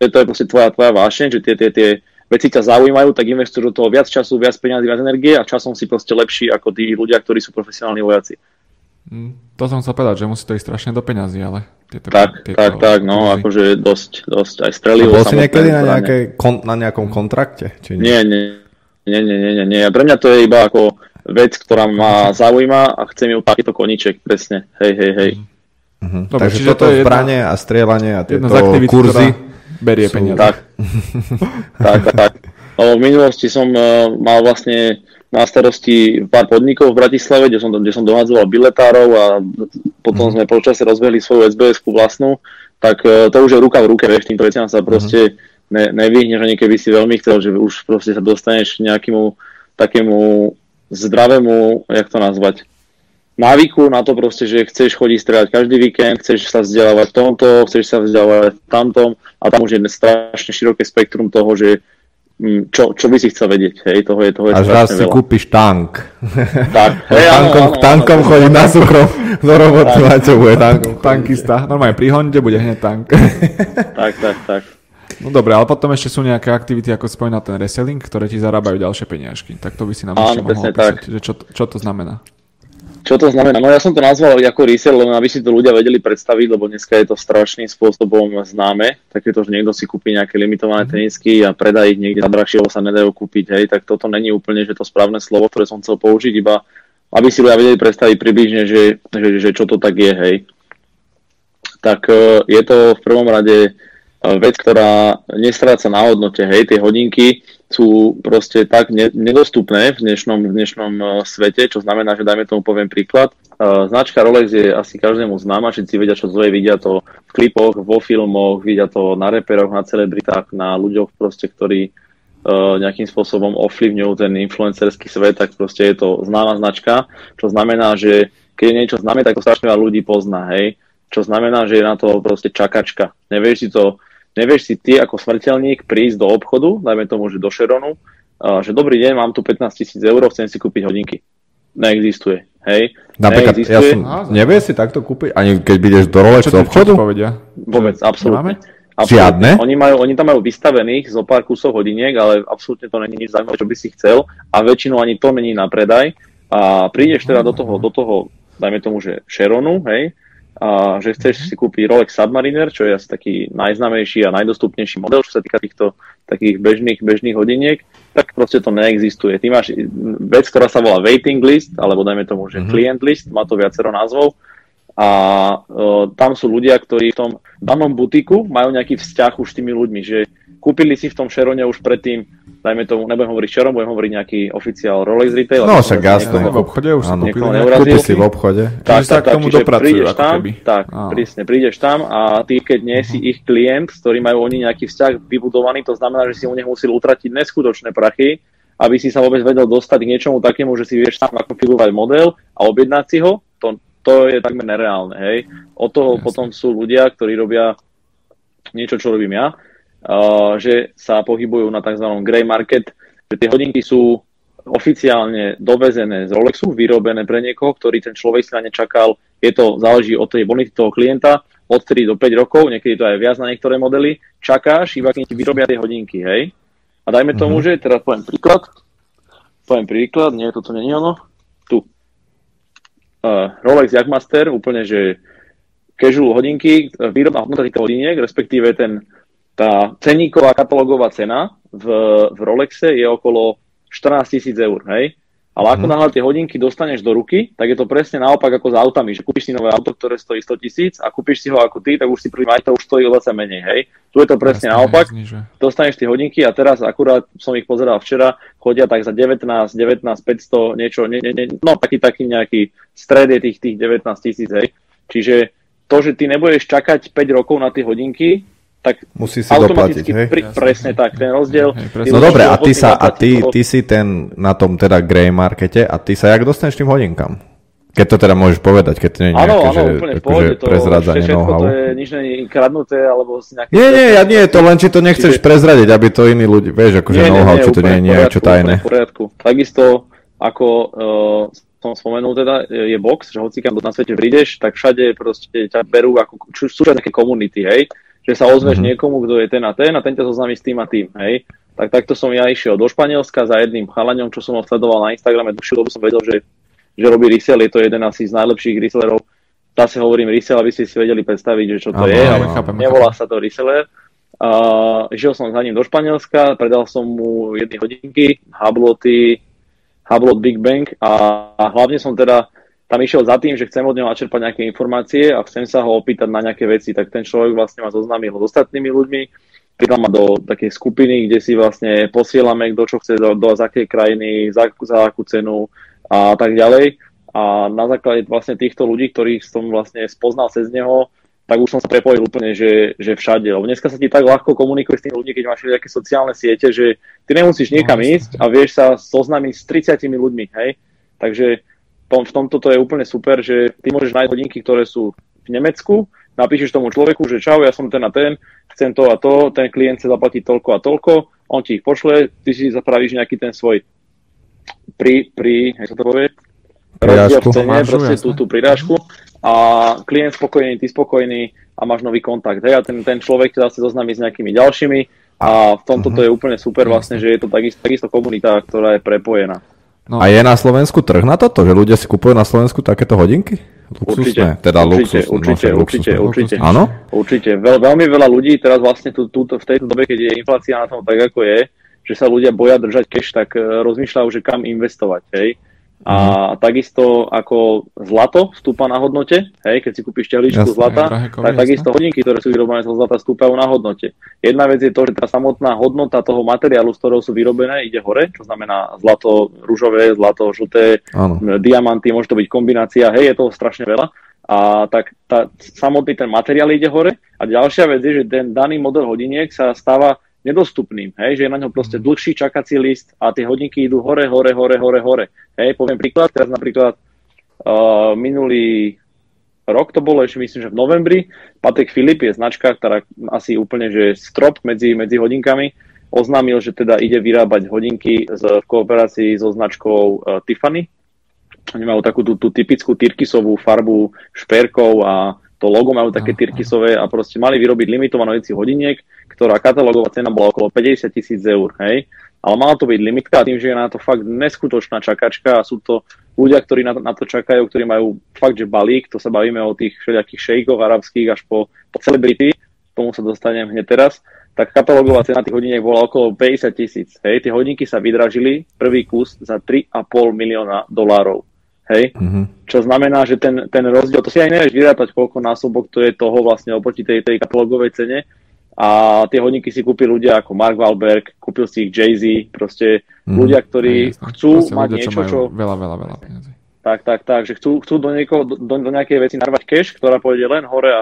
to je proste tvoja vášeň, že tie veci ťa zaujímajú, tak investuješ do toho viac času, viac peňazí, viac energie a časom si proste lepší ako tí ľudia, ktorí sú profesionálni vojaci. To som chcel povedať, že musí to ísť strašne do peňazí, ale... Tieto, akože dosť aj strelivo. Bol si niekedy na nejakom kontrakte? Či nie? Nie. Pre mňa to je iba ako vec, ktorá ma zaujíma a chcem ju takýto koníček, presne. Hej. Uh-huh. Dobre, takže toto je zbranie a strieľanie a tieto aktivity, kurzy berie peniaze. Tak. V minulosti som mal vlastne na starosti pár podnikov v Bratislave, kde som dohadzoval biletárov a potom sme počasie rozbehli svoju SBS-ku vlastnú, tak to už je ruka v ruke, vieš, týmto veciam sa proste nevyhneš, ani keby si veľmi chcel, že už proste sa dostaneš nejakému takému zdravému, jak to nazvať, návyku na to proste, že chceš chodiť strieľať každý víkend, chceš sa vzdelávať v tomto, chceš sa vzdelávať v tamtom a tam už je strašne široké spektrum toho, že čo by si chcel vedieť, hej, toho je strašne veľa. Až si kúpiš tank. Tak, tankom chodí na suchom do roboty, na čo bude tankista, normálne pri Honde bude hneď tank. Tak. No dobre, ale potom ešte sú nejaké aktivity, ako spomínal ten reselling, ktoré ti zarábajú ďalšie peniažky. Tak to by si nám ešte mohol opísať, že čo to znamená. Čo to znamená? No ja som to nazval ako resell, len aby si to ľudia vedeli predstaviť, lebo dneska je to strašným spôsobom známe. Takéto, že niekto si kúpi nejaké limitované tenisky a predá ich niekde za drahšie, lebo sa nedajú kúpiť. Hej, tak toto není úplne, že to správne slovo, ktoré som chcel použiť, iba aby si ľudia vedeli predstaviť približne, že čo to tak je, hej. Tak je to v prvom rade vec, ktorá nestráca na hodnote, hej, tie hodinky sú proste tak nedostupné v dnešnom svete, čo znamená, že dajme tomu poviem príklad. Značka Rolex je asi každému známa, všetci vedia, čo to je, vidia to v klipoch, vo filmoch, vidia to na reperoch, na celebritách, na ľuďoch proste, ktorí nejakým spôsobom ovplyvňujú ten influencerský svet, tak proste je to známa značka, čo znamená, že keď je niečo známe, tak to strašne veľa ľudí pozná, hej, čo znamená, že je na to proste čakačka. Nevieš si ty ako smrteľník prísť do obchodu, dajme tomu, že do Sharonu, že dobrý deň, mám tu 15 000 eur, chcem si kúpiť hodinky. Neexistuje, hej? Napríklad, neexistuje. Ja som, nevieš si takto kúpiť, ani keď ideš do Rolexu obchodu? Vôbec, absolútne. Žiadne? Oni tam majú vystavených zo pár kusov hodiniek, ale absolútne to není nič zaujímavé, čo by si chcel, a väčšinou ani to není na predaj. A prídeš teda do toho, dajme tomu, že Sharonu, hej? A že chceš si kúpiť Rolex Submariner, čo je asi taký najznámejší a najdostupnejší model, čo sa týka týchto takých bežných hodiniek, tak proste to neexistuje. Ty máš vec, ktorá sa volá waiting list, alebo dajme tomu, že client list, má to viacero názvov, a tam sú ľudia, ktorí v tom danom butiku majú nejaký vzťah už s tými ľuďmi, že kúpili si v tom Sharone už predtým, dajme tomu, nebudem hovoriť Sharon, budem hovoriť nejaký oficiál Rolex Retail. No však jasné, v obchode už sa kúpi si v obchode. Tak, sa k tomu dopracujú, ako keby. Tak, prísne, prídeš tam a ty, keď nie si ich klient, s ktorým majú oni nejaký vzťah vybudovaný, to znamená, že si u nich musel utratiť neskutočné prachy, aby si sa vôbec vedel dostať k niečomu takému, že si vieš tam konfigurovať model a objednať si ho, to je takmer nereálne, hej. Od toho jasne. Potom sú ľudia, ktorí robia niečo, čo robím ja, že sa pohybujú na tzv. Grey market, že tie hodinky sú oficiálne dovezené z Rolexu, vyrobené pre niekoho, ktorý ten človek si na ne čakal. Je to, záleží od tej bonity toho klienta, od 3 do 5 rokov, niekedy to aj viac na niektoré modely, čakáš, iba keď ti vyrobia tie hodinky, hej. A dajme tomu, že teraz poviem príklad, nie, toto nie je ono, tu. Rolex Yachtmaster, úplne, že casual hodinky, výrobná hodnota týchto hodiniek, respektíve tá ceníková katalogová cena v Rolexe je okolo 14 000 eur, hej? Ale ako náhle tie hodinky dostaneš do ruky, tak je to presne naopak ako s autami, že kúpiš si nové auto, ktoré stojí 100 000 a kúpiš si ho ako ty, tak už si príjmaj, to už stojí o 20 menej, hej? Tu je to presne naopak, dostaneš tie hodinky a teraz akurát som ich pozeral včera, chodia tak za 19 500, niečo, no taký nejaký stred je tých 19 000, hej? Čiže to, že ty nebudeš čakať 5 rokov na tie hodinky, tak musí si doplatiť, hej? Presne tak, ten rozdiel. Hej, no dobre, a ty si ten na tom teda grey markete a ty sa jak dostaneš tým hodinkám? Keď to teda môžeš povedať, keď to nie je nejaké prezradzanie know-how. To je nič nie kradnuté, alebo si nejaké... Nie, to len, či to nechceš prezradiť, aby to iní ľudí, vieš, akože know-how, či to nie je niečo tajné. V poriadku, takisto ako som spomenul teda, je box, že hocikam na svete prídeš, tak všade proste ťa berú ako súčasť nejaké komunity, hej? Že sa ozveš niekomu, kto je ten a ten, a ten ťa zoznámi s tým a tým, hej. Tak takto som ja išiel do Španielska za jedným chalaňom, čo som ho sledoval na Instagrame dlhšiu dobu, som vedel, že robí resell, je to jeden asi z najlepších resellerov. Zase hovorím resell, aby ste si vedeli predstaviť, že čo to je, ale nevolá sa to reseller. Išiel som za ním do Španielska, predal som mu jedny hodinky, Hublot Big Bang a hlavne som teda tam išiel za tým, že chcem od neho načerpať nejaké informácie a chcem sa ho opýtať na nejaké veci. Tak ten človek vlastne ma zoznámil s ostatnými ľuďmi, pridal ma do takej skupiny, kde si vlastne posielame, kto čo chce, do z akej krajiny, za akú cenu a tak ďalej. A na základe vlastne týchto ľudí, ktorých som vlastne spoznal cez neho, tak už som sa prepojil úplne, že všade. Lebo dneska sa ti tak ľahko komunikuje s tými ľuďmi, keď máš nejaké sociálne siete, že ty nemusíš niekam ísť a vieš sa zoznámiť s 30 ľuďmi, hej? Takže v tomto to je úplne super, že ty môžeš nájsť hodinky, ktoré sú v Nemecku, napíšeš tomu človeku, že čau, ja som ten a ten, chcem to a to, ten klient chce zaplatiť toľko a toľko, on ti ich pošle, ty si zapravíš nejaký ten svoj rozdiel v cene, proste tú prirážku a klient spokojný, ty spokojný a máš nový kontakt. Hej, a ten človek teda sa zoznámi s nejakými ďalšími a v tomto to je úplne super vlastne, že je to takisto komunita, ktorá je prepojená. No. A je na Slovensku trh na toto? Že ľudia si kupujú na Slovensku takéto hodinky? Luxusné, určite. Áno? Určite. Veľmi veľa ľudí teraz vlastne v tejto dobe, keď je inflácia na tom tak, ako je, že sa ľudia boja držať cash, tak rozmýšľajú, že kam investovať, hej. A takisto ako zlato stúpa na hodnote, hej, keď si kúpiš tehličku zlata, tak takisto hodinky, ktoré sú vyrobené zo zlata, stúpajú na hodnote. Jedna vec je to, že tá samotná hodnota toho materiálu, z ktorého sú vyrobené, ide hore, čo znamená zlato ružové, zlato žlté, diamanty, môže to byť kombinácia, hej, je toho strašne veľa. A tak tá, samotný ten materiál ide hore. A ďalšia vec je, že ten daný model hodiniek sa stáva nedostupným, hej, že je na ňo proste dlhší čakací list a tie hodinky idú hore. Hej, poviem príklad, teraz napríklad minulý rok to bolo, ešte myslím, že v novembri, Patek Philippe je značka, ktorá asi úplne, že strop medzi hodinkami, oznámil, že teda ide vyrábať hodinky v kooperácii so značkou Tiffany. Oni majú takú tú typickú tyrkysovú farbu šperkov a to logo majú také tyrkysové a proste mali vyrobiť limitovanú edíciu hodiniek, ktorá katalógová cena bola okolo 50 000 eur, hej. Ale mala to byť limitka a tým, že je na to fakt neskutočná čakačka a sú to ľudia, ktorí na to čakajú, ktorí majú fakt, že balík, to sa bavíme o tých všelijakých šejkov arabských až po celebrity, tomu sa dostanem hneď teraz, tak katalógová cena tých hodiniek bola okolo 50 000, hej. Tie hodinky sa vydražili prvý kus za $3,5 milióna. Hej? Mm-hmm. Čo znamená, že ten rozdiel, to si aj nevieš vyrátať, koľko násobok to je toho vlastne oproti tej katalogovej cene. A tie hodinky si kúpili ľudia ako Mark Wahlberg, kúpil si ich Jay-Z, proste ľudia, ktorí chcú mať ľudia, niečo, čo veľa peniazy. Tak, že chcú do nejakej veci narvať cash, ktorá pôjde len hore,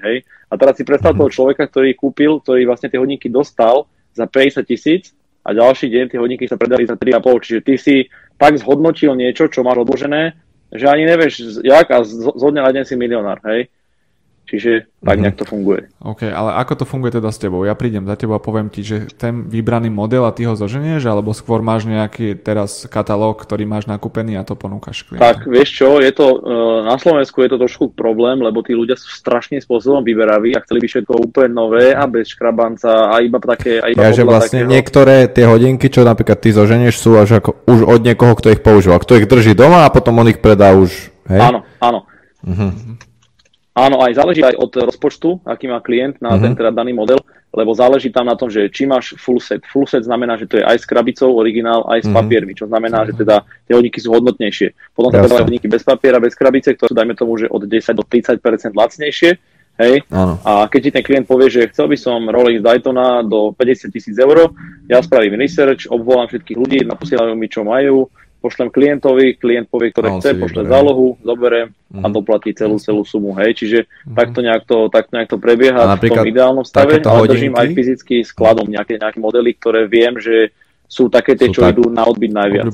hej. A teraz si predstav toho človeka, ktorý kúpil, ktorý vlastne tie hodinky dostal za 50 000 a ďalší deň tie hodinky sa predali za 3,5, čiže ty si tak zhodnotil niečo, čo máš odložené, že ani nevieš jak a zo dňa na deň si milionár, hej? Čiže tak nejak to funguje. OK, ale ako to funguje teda s tebou? Ja prídem za tebou a poviem ti, že ten vybraný model a ty ho zoženieš, alebo skôr máš nejaký teraz katalóg, ktorý máš nakúpený a to ponúkaš klientom? Tak vieš čo, je to, na Slovensku je to trošku problém, lebo tí ľudia sú strašným spôsobom vyberaví a chceli by všetko úplne nové a bez škrabanca a iba také... Takže vlastne takého. Niektoré tie hodinky, čo napríklad ty zoženieš, sú až ako, už od niekoho, kto ich používal, kto ich drží doma a potom on ich predá už, hej? Áno. Áno, aj záleží aj od rozpočtu, aký má klient na ten teda daný model, lebo záleží tam na tom, že či máš full set. Full set znamená, že to je aj s krabicou originál, aj s papiermi, čo znamená, že teda tie hodinky sú hodnotnejšie. Potom sa predávajú hodinky bez papiera, bez krabice, ktoré sú, dajme tomu, že od 10 do 30% lacnejšie. Hej? A keď ti ten klient povie, že chcel by som Rolex Daytona do 50 000 eur, ja spravím research, obvolám všetkých ľudí, naposielajú mi, čo majú, pošlem klientovi, klient povie, ktoré chce, pošle zálohu, zoberiem a doplatí celú sumu, hej. Čiže takto nejak to prebieha v tom ideálnom stave, ale držím aj fyzicky skladom nejaké modely, ktoré viem, že sú také tie, čo idú na odbyt najviac.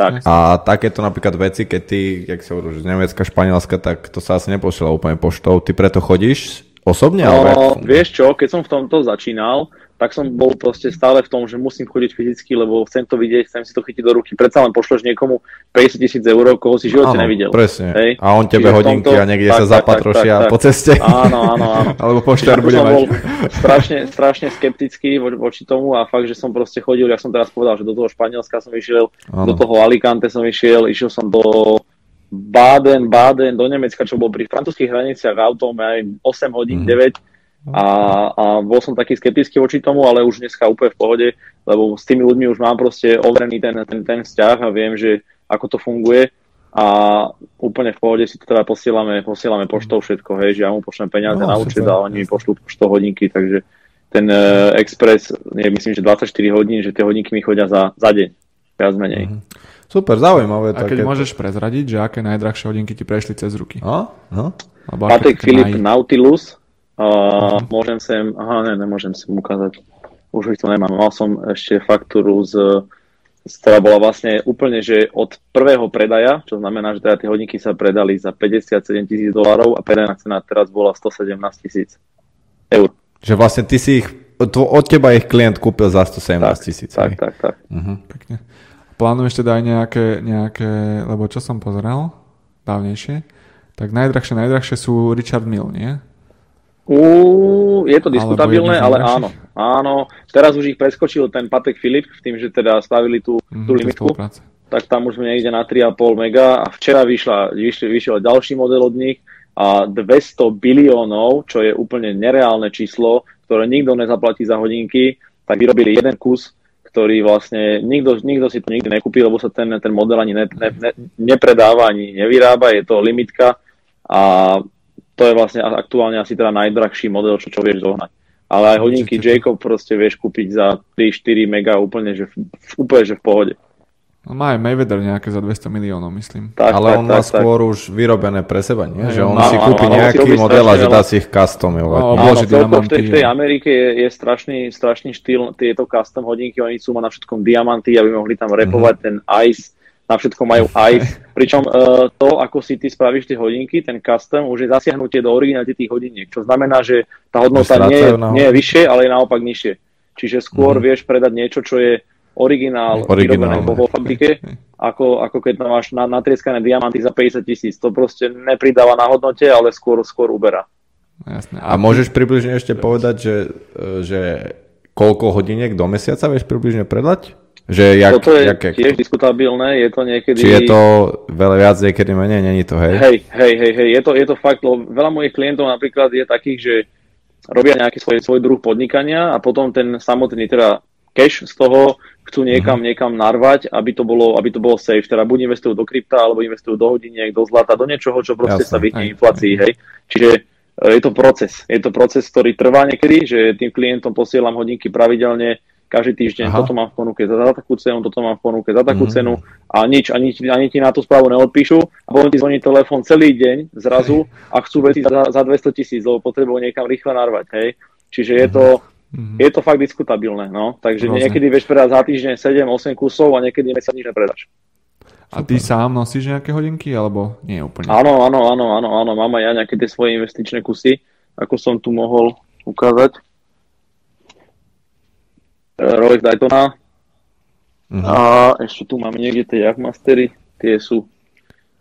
Tak. A takéto napríklad veci, keď ty, jak sa hovorí, z Nemecka, Španielska, tak to sa asi nepošla úplne poštou. Ty preto chodíš osobne? No, vieš čo, keď som v tomto začínal, tak som bol proste stále v tom, že musím chodiť fyzicky, lebo chcem to vidieť, chcem si to chytiť do ruky. Predsa len pošleš niekomu 50 000 eur, koho si v živote nevidel. Presne. Hej? A on tebe hodinky tomto, a niekde tak, sa zapatrošia tak. Po ceste. Áno. Alebo poštár bude mať. Bol strašne skeptický voči tomu a fakt, že som proste chodil, jak som teraz povedal, že do toho Španielska som išiel, do toho Alicante som išiel som do Baden, do Nemecka, čo bol pri francúzskych hraniciach autom aj 8 hodín, 9. A bol som taký skeptický voči tomu, ale už dneska úplne v pohode, lebo s tými ľuďmi už mám proste overený ten vzťah a viem, že ako to funguje a úplne v pohode si to teda posielame poštou všetko, hej, že ja mu pošlem peniaze na účet a oni mi pošlú poštou hodinky, takže ten Express je myslím, že 24 hodín, že tie hodinky mi chodia za deň, viac menej. Super, zaujímavé. A keď môžeš prezradiť, že aké najdrahšie hodinky ti prešli cez ruky? Patek Philippe Nautilus. Môžem sem, nemôžem sem ukázať, už ich to nemám, mal som ešte faktúru ktorá bola vlastne úplne, že od prvého predaja, čo znamená, že teda tie hodinky sa predali za $57,000 a predajná cena teraz bola $117,000. Že vlastne ty si ich, od teba ich klient kúpil za 117 000. Tak. Pekne. Plánuješ teda aj nejaké, lebo čo som pozeral dávnejšie, tak najdrahšie sú Richard Mille, nie? Je to diskutabilné, ale áno. Teraz už ich preskočil ten Patek Philippe, tým, že teda stavili tú limitku, tak tam už nejde na 3,5 mega a včera vyšiel ďalší model od nich a $200 biliónov, čo je úplne nereálne číslo, ktoré nikto nezaplatí za hodinky, tak vyrobili jeden kus, ktorý vlastne nikto si to nikdy nekúpi, lebo sa ten model ani nepredáva, ani nevyrába, je to limitka a to je vlastne aktuálne asi teda najdrahší model, čo vieš zohnať. Ale aj hodinky Jacob proste vieš kúpiť za 3-4 mega úplne že v pohode. Má aj Mayweather nejaké za 200 miliónov, myslím. Tak, ale on má skôr tak. Už vyrobené pre seba, nie? Že on si kúpi nejaký model a že dá si ich customovať. V tej Amerike je strašný štýl, tieto custom hodinky, oni sú na všetkom diamanty, aby mohli tam repovať ten ice, na všetko majú ice. Pričom to, ako si ty spravíš tie hodinky, ten custom, už je zasiahnutie do originality tých hodiniek, čo znamená, že tá hodnota nie je vyššie, ale je naopak nižšie. Čiže skôr vieš predať niečo, čo je originál vyrobené vo fabrike, ako keď máš natrieskané diamanty za 50 000. To proste nepridáva na hodnote, ale skôr uberá. Jasné. A môžeš približne ešte povedať, že koľko hodiniek do mesiaca vieš približne predať? Že Toto je tiež diskutabilné, je to niekedy... Či je to veľa viac, niekedy menej, není to, hej? Hej, je to fakt, lebo veľa mojich klientov napríklad je takých, že robia nejaký svoj druh podnikania a potom ten samotný teda cash z toho chcú niekam narvať, aby to bolo safe. Teda buď investujú do krypta, alebo investujú do hodiniek, do zlata, do niečoho, čo proste sa vyhne inflácii, hej. Čiže je to proces, ktorý trvá niekedy, že tým klientom posielam hodinky pravidelne každý týždeň. Aha. Toto mám v ponuke za takú cenu, toto mám v ponuke za takú cenu a nič, ani ti na tú správu neodpíšu a potom ti zvoní telefón celý deň zrazu a chcú veci za 200 000, lebo potrebujú niekam rýchle narvať, hej. Čiže je to fakt diskutabilné, no. Takže Rozne. Niekedy vieš predať za týždeň 7-8 kusov a niekedy mesiac nič nepredáš. A ty sám nosíš nejaké hodinky, alebo nie úplne? Áno, mám aj ja nejaké tie svoje investičné kusy, ako som tu mohol ukázať. Rolex Daytona. A ešte tu mám niekde tie Yachtmastery, tie sú.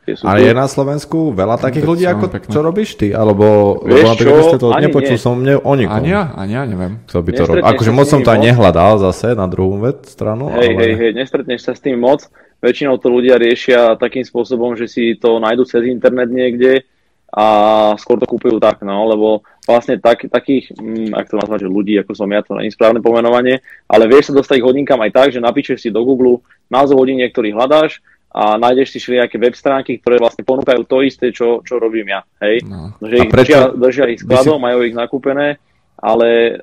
Ale je na Slovensku veľa takých ľudí, ako pekne. Čo robíš ty? Alebo nepočul som o nikom. Ani ja neviem. Kto by to robil? Akože moc som to aj nehľadal zase na druhú stranu. Hej, nestretneš sa s tým moc. Väčšinou to ľudia riešia takým spôsobom, že si to nájdu cez internet niekde a skôr to kúpujú tak, no, lebo vlastne takých, ak to nazvať, že ľudí, ako som ja, to nie je správne pomenovanie, ale vieš sa dostať k hodinkám aj tak, že napíšeš si do Google názov hodiniek, ktorý hľadáš, a nájdeš si všelijaké web stránky, ktoré vlastne ponúkajú to isté, čo robím ja. Hej? No. Že ich držia ich skladom, majú ich nakúpené, ale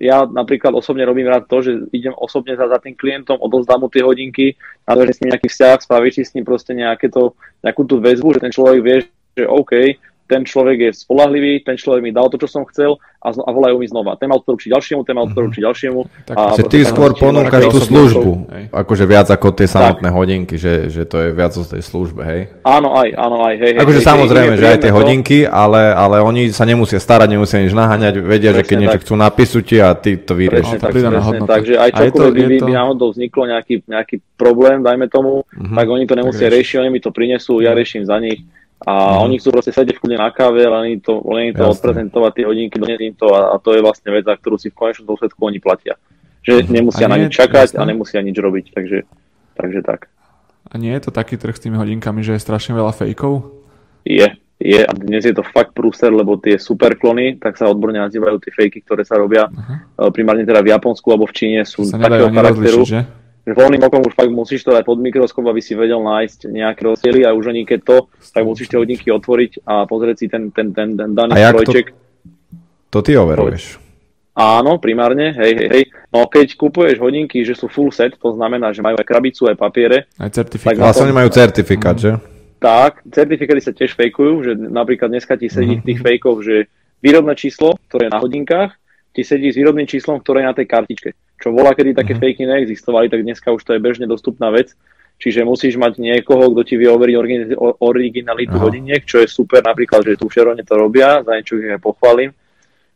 ja napríklad osobne robím rád to, že idem osobne za tým klientom, odovzdám mu tie hodinky, nadvežem s ním nejaký vzťah, spravíš si s ním proste nejakú tú väzbu, že ten človek vie, že OK, ten človek je spoľahlivý, ten človek mi dal to, čo som chcel a volajú mi znova. Ten mal odporučiť ďalšiemu, ten mal odporučiť ďalšiemu. Takže ty skôr ponúkaš tú službu, akože viac ako tie samotné hodinky, že to je viac o tej službe, hej? Áno, hej. Akože samozrejme, že aj tie hodinky, ale oni sa nemusia starať, nemusia nič naháňať, vedia, že keď niečo chcú napísuť a ty to vyrieš. Takže aj čokoľvek by náhodou vzniklo nejaký problém, dajme tomu, tak oni to nemusia riešiť, oni mi to prinesú, ja riešim za nich. A oni chcú proste sedieť v kľude na káve, len im to odprezentovať tie hodinky, doniesť im to a to je vlastne vec, za ktorú si v konečnom dôsledku oni platia. Že nemusia na nič čakať a nemusia nič robiť, takže tak. A nie je to taký trh s tými hodinkami, že je strašne veľa fejkov? Je a dnes je to fakt prúser, lebo tie superklony, tak sa odborne nazývajú tie fejky, ktoré sa robia primárne teda v Japonsku alebo v Číne, sú takého charakteru. Voľným okom už fakt musíš to dať pod mikroskop, aby si vedel nájsť nejaké rozdiely a už ani keď to, tak musíš tie hodinky otvoriť a pozrieť si ten daný strojček. To ty overuješ? Áno, primárne, hej. No keď kupuješ hodinky, že sú full set, to znamená, že majú aj krabicu, aj papiere. Aj certifikát. Vlastne majú certifikát, že? Tak, certifikáty sa tiež fejkujú, že napríklad dneska ti sedí tých fejkov, že výrobné číslo, ktoré je na hodinkách, ti sedí s výrobným číslom, ktoré je na tej kartičke. Čo volá, kedy také fejky neexistovali, tak dneska už to je bežne dostupná vec. Čiže musíš mať niekoho, kto ti vie overiť originalitu hodiniek, čo je super, napríklad, že tu v Sharone to robia, za niečo ich aj pochválim.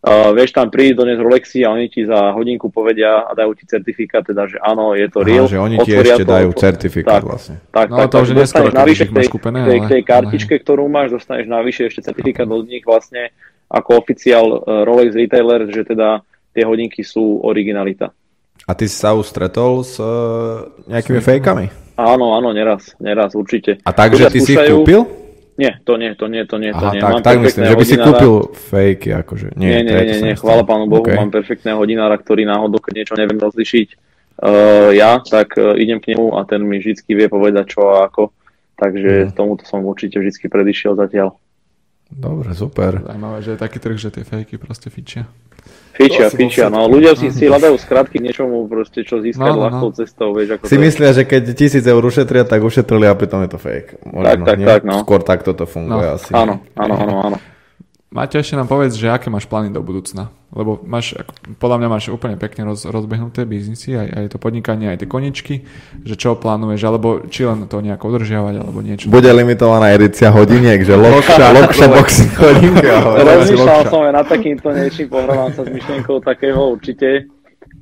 Vieš tam prísť, doniesť Rolexy a oni ti za hodinku povedia a dajú ti certifikát, teda, že áno, je to real. Že oni ti ešte dajú certifikát vlastne. Tak, už dostaneš navyše k tej kartičke, ktorú máš, dostaneš navyše ešte certifikát od nich vlastne ako oficiál Rolex retailer, že teda tie hodinky sú originalita. A ty si sa už stretol s nejakými fejkami? Áno, neraz, určite. A takže ty si ich kúpil? Nie, to nie. Aha, tak myslím, že by si kúpil fejky, akože. Nie, chvála pánu Bohu, okay. Mám perfektného hodinára, ktorý náhodou, keď niečo neviem rozlišiť, ja, tak idem k nemu a ten mi vždycky vie povedať čo a ako. Takže tomuto som určite vždycky predišiel zatiaľ. Dobre, super. Zajímavé, že je taký trh, že tie fejky proste fičia. Fičia. No ľudia si hľadajú skratky k niečomu, proste, čo získať ľahkou cestou. Vieš, ako si to myslia, že keď 1000 eur ušetria, tak ušetrili a pritom je to fejk. Tak. Skôr takto to funguje asi. Áno. Maťo, ešte nám povedz, že aké máš plány do budúcna. Lebo máš, podľa mňa máš úplne pekne rozbehnuté biznisy, aj to podnikanie, aj tie koničky, že čo plánuješ, alebo či len to nejako udržiavať, alebo niečo. Bude limitovaná edícia hodiniek, že Lokša boxy hodinky. Rozmýšľal som aj na takýmto niečím, pohrávam sa s myšlienkou takého určite.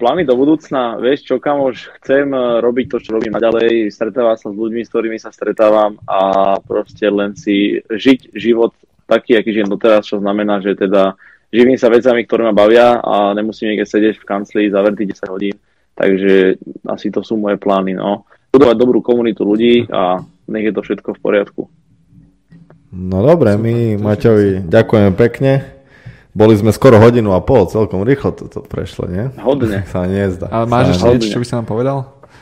Plány do budúcna, vieš čo, kamoš, chcem robiť to, čo robím naďalej, stretávať sa s ľuďmi, s ktorými sa stretávam a proste len si žiť život taký, aký žijem doteraz, čo znamená, že teda živím sa vecami, ktoré ma bavia a nemusím niekde sedieť v kancli, zavrtý 10 hodín, takže asi to sú moje plány, no. Budovať dobrú komunitu ľudí a nech je to všetko v poriadku. No dobre, my Maťovi ďakujeme pekne. Boli sme skoro 1.5 hodín, celkom rýchlo to prešlo, nie? Hodne. Sa nezdá. Ale máš ešte niečo, čo by si nám povedal?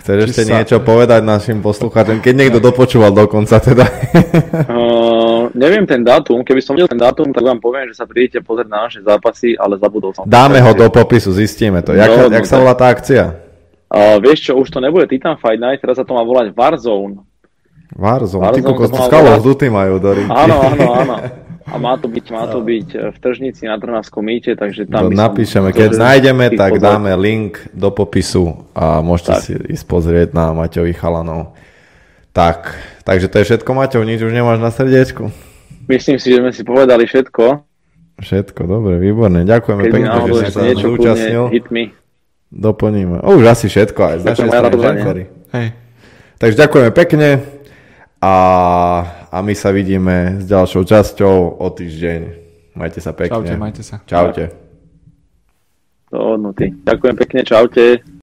Chceš ešte niečo povedať našim poslucháčom, keď niekto dopočúval dokonca teda? Neviem ten dátum, keby som vedel ten dátum, tak vám poviem, že sa prídete pozrieť na naše zápasy, ale zabudol som. Dáme ho do popisu, zistíme to. Jak sa volá tá akcia? Vieš čo, už to nebude Titan Fight Night, teraz sa to má volať Warzone. Warzone, ty kokos, z Call of Duty majú do rinky. Áno. A má to byť v Tržnici na Trnavskom mýte, takže tam napíšeme, keď nájdeme, tak dáme link do popisu a môžete si ísť pozrieť na Maťových chalanov. Tak, takže to je všetko, Maťov, nič už nemáš na srdiečku. Myslím si, že sme si povedali všetko. Všetko, dobre, výborné. Ďakujeme pekne, že si sa zúčastnil. Doplníme. Už asi všetko aj z našej strany. Takže ďakujeme pekne a my sa vidíme s ďalšou časťou o týždeň. Majte sa pekne. Čaute, majte sa. Čaute. Ďakujem pekne, čaute.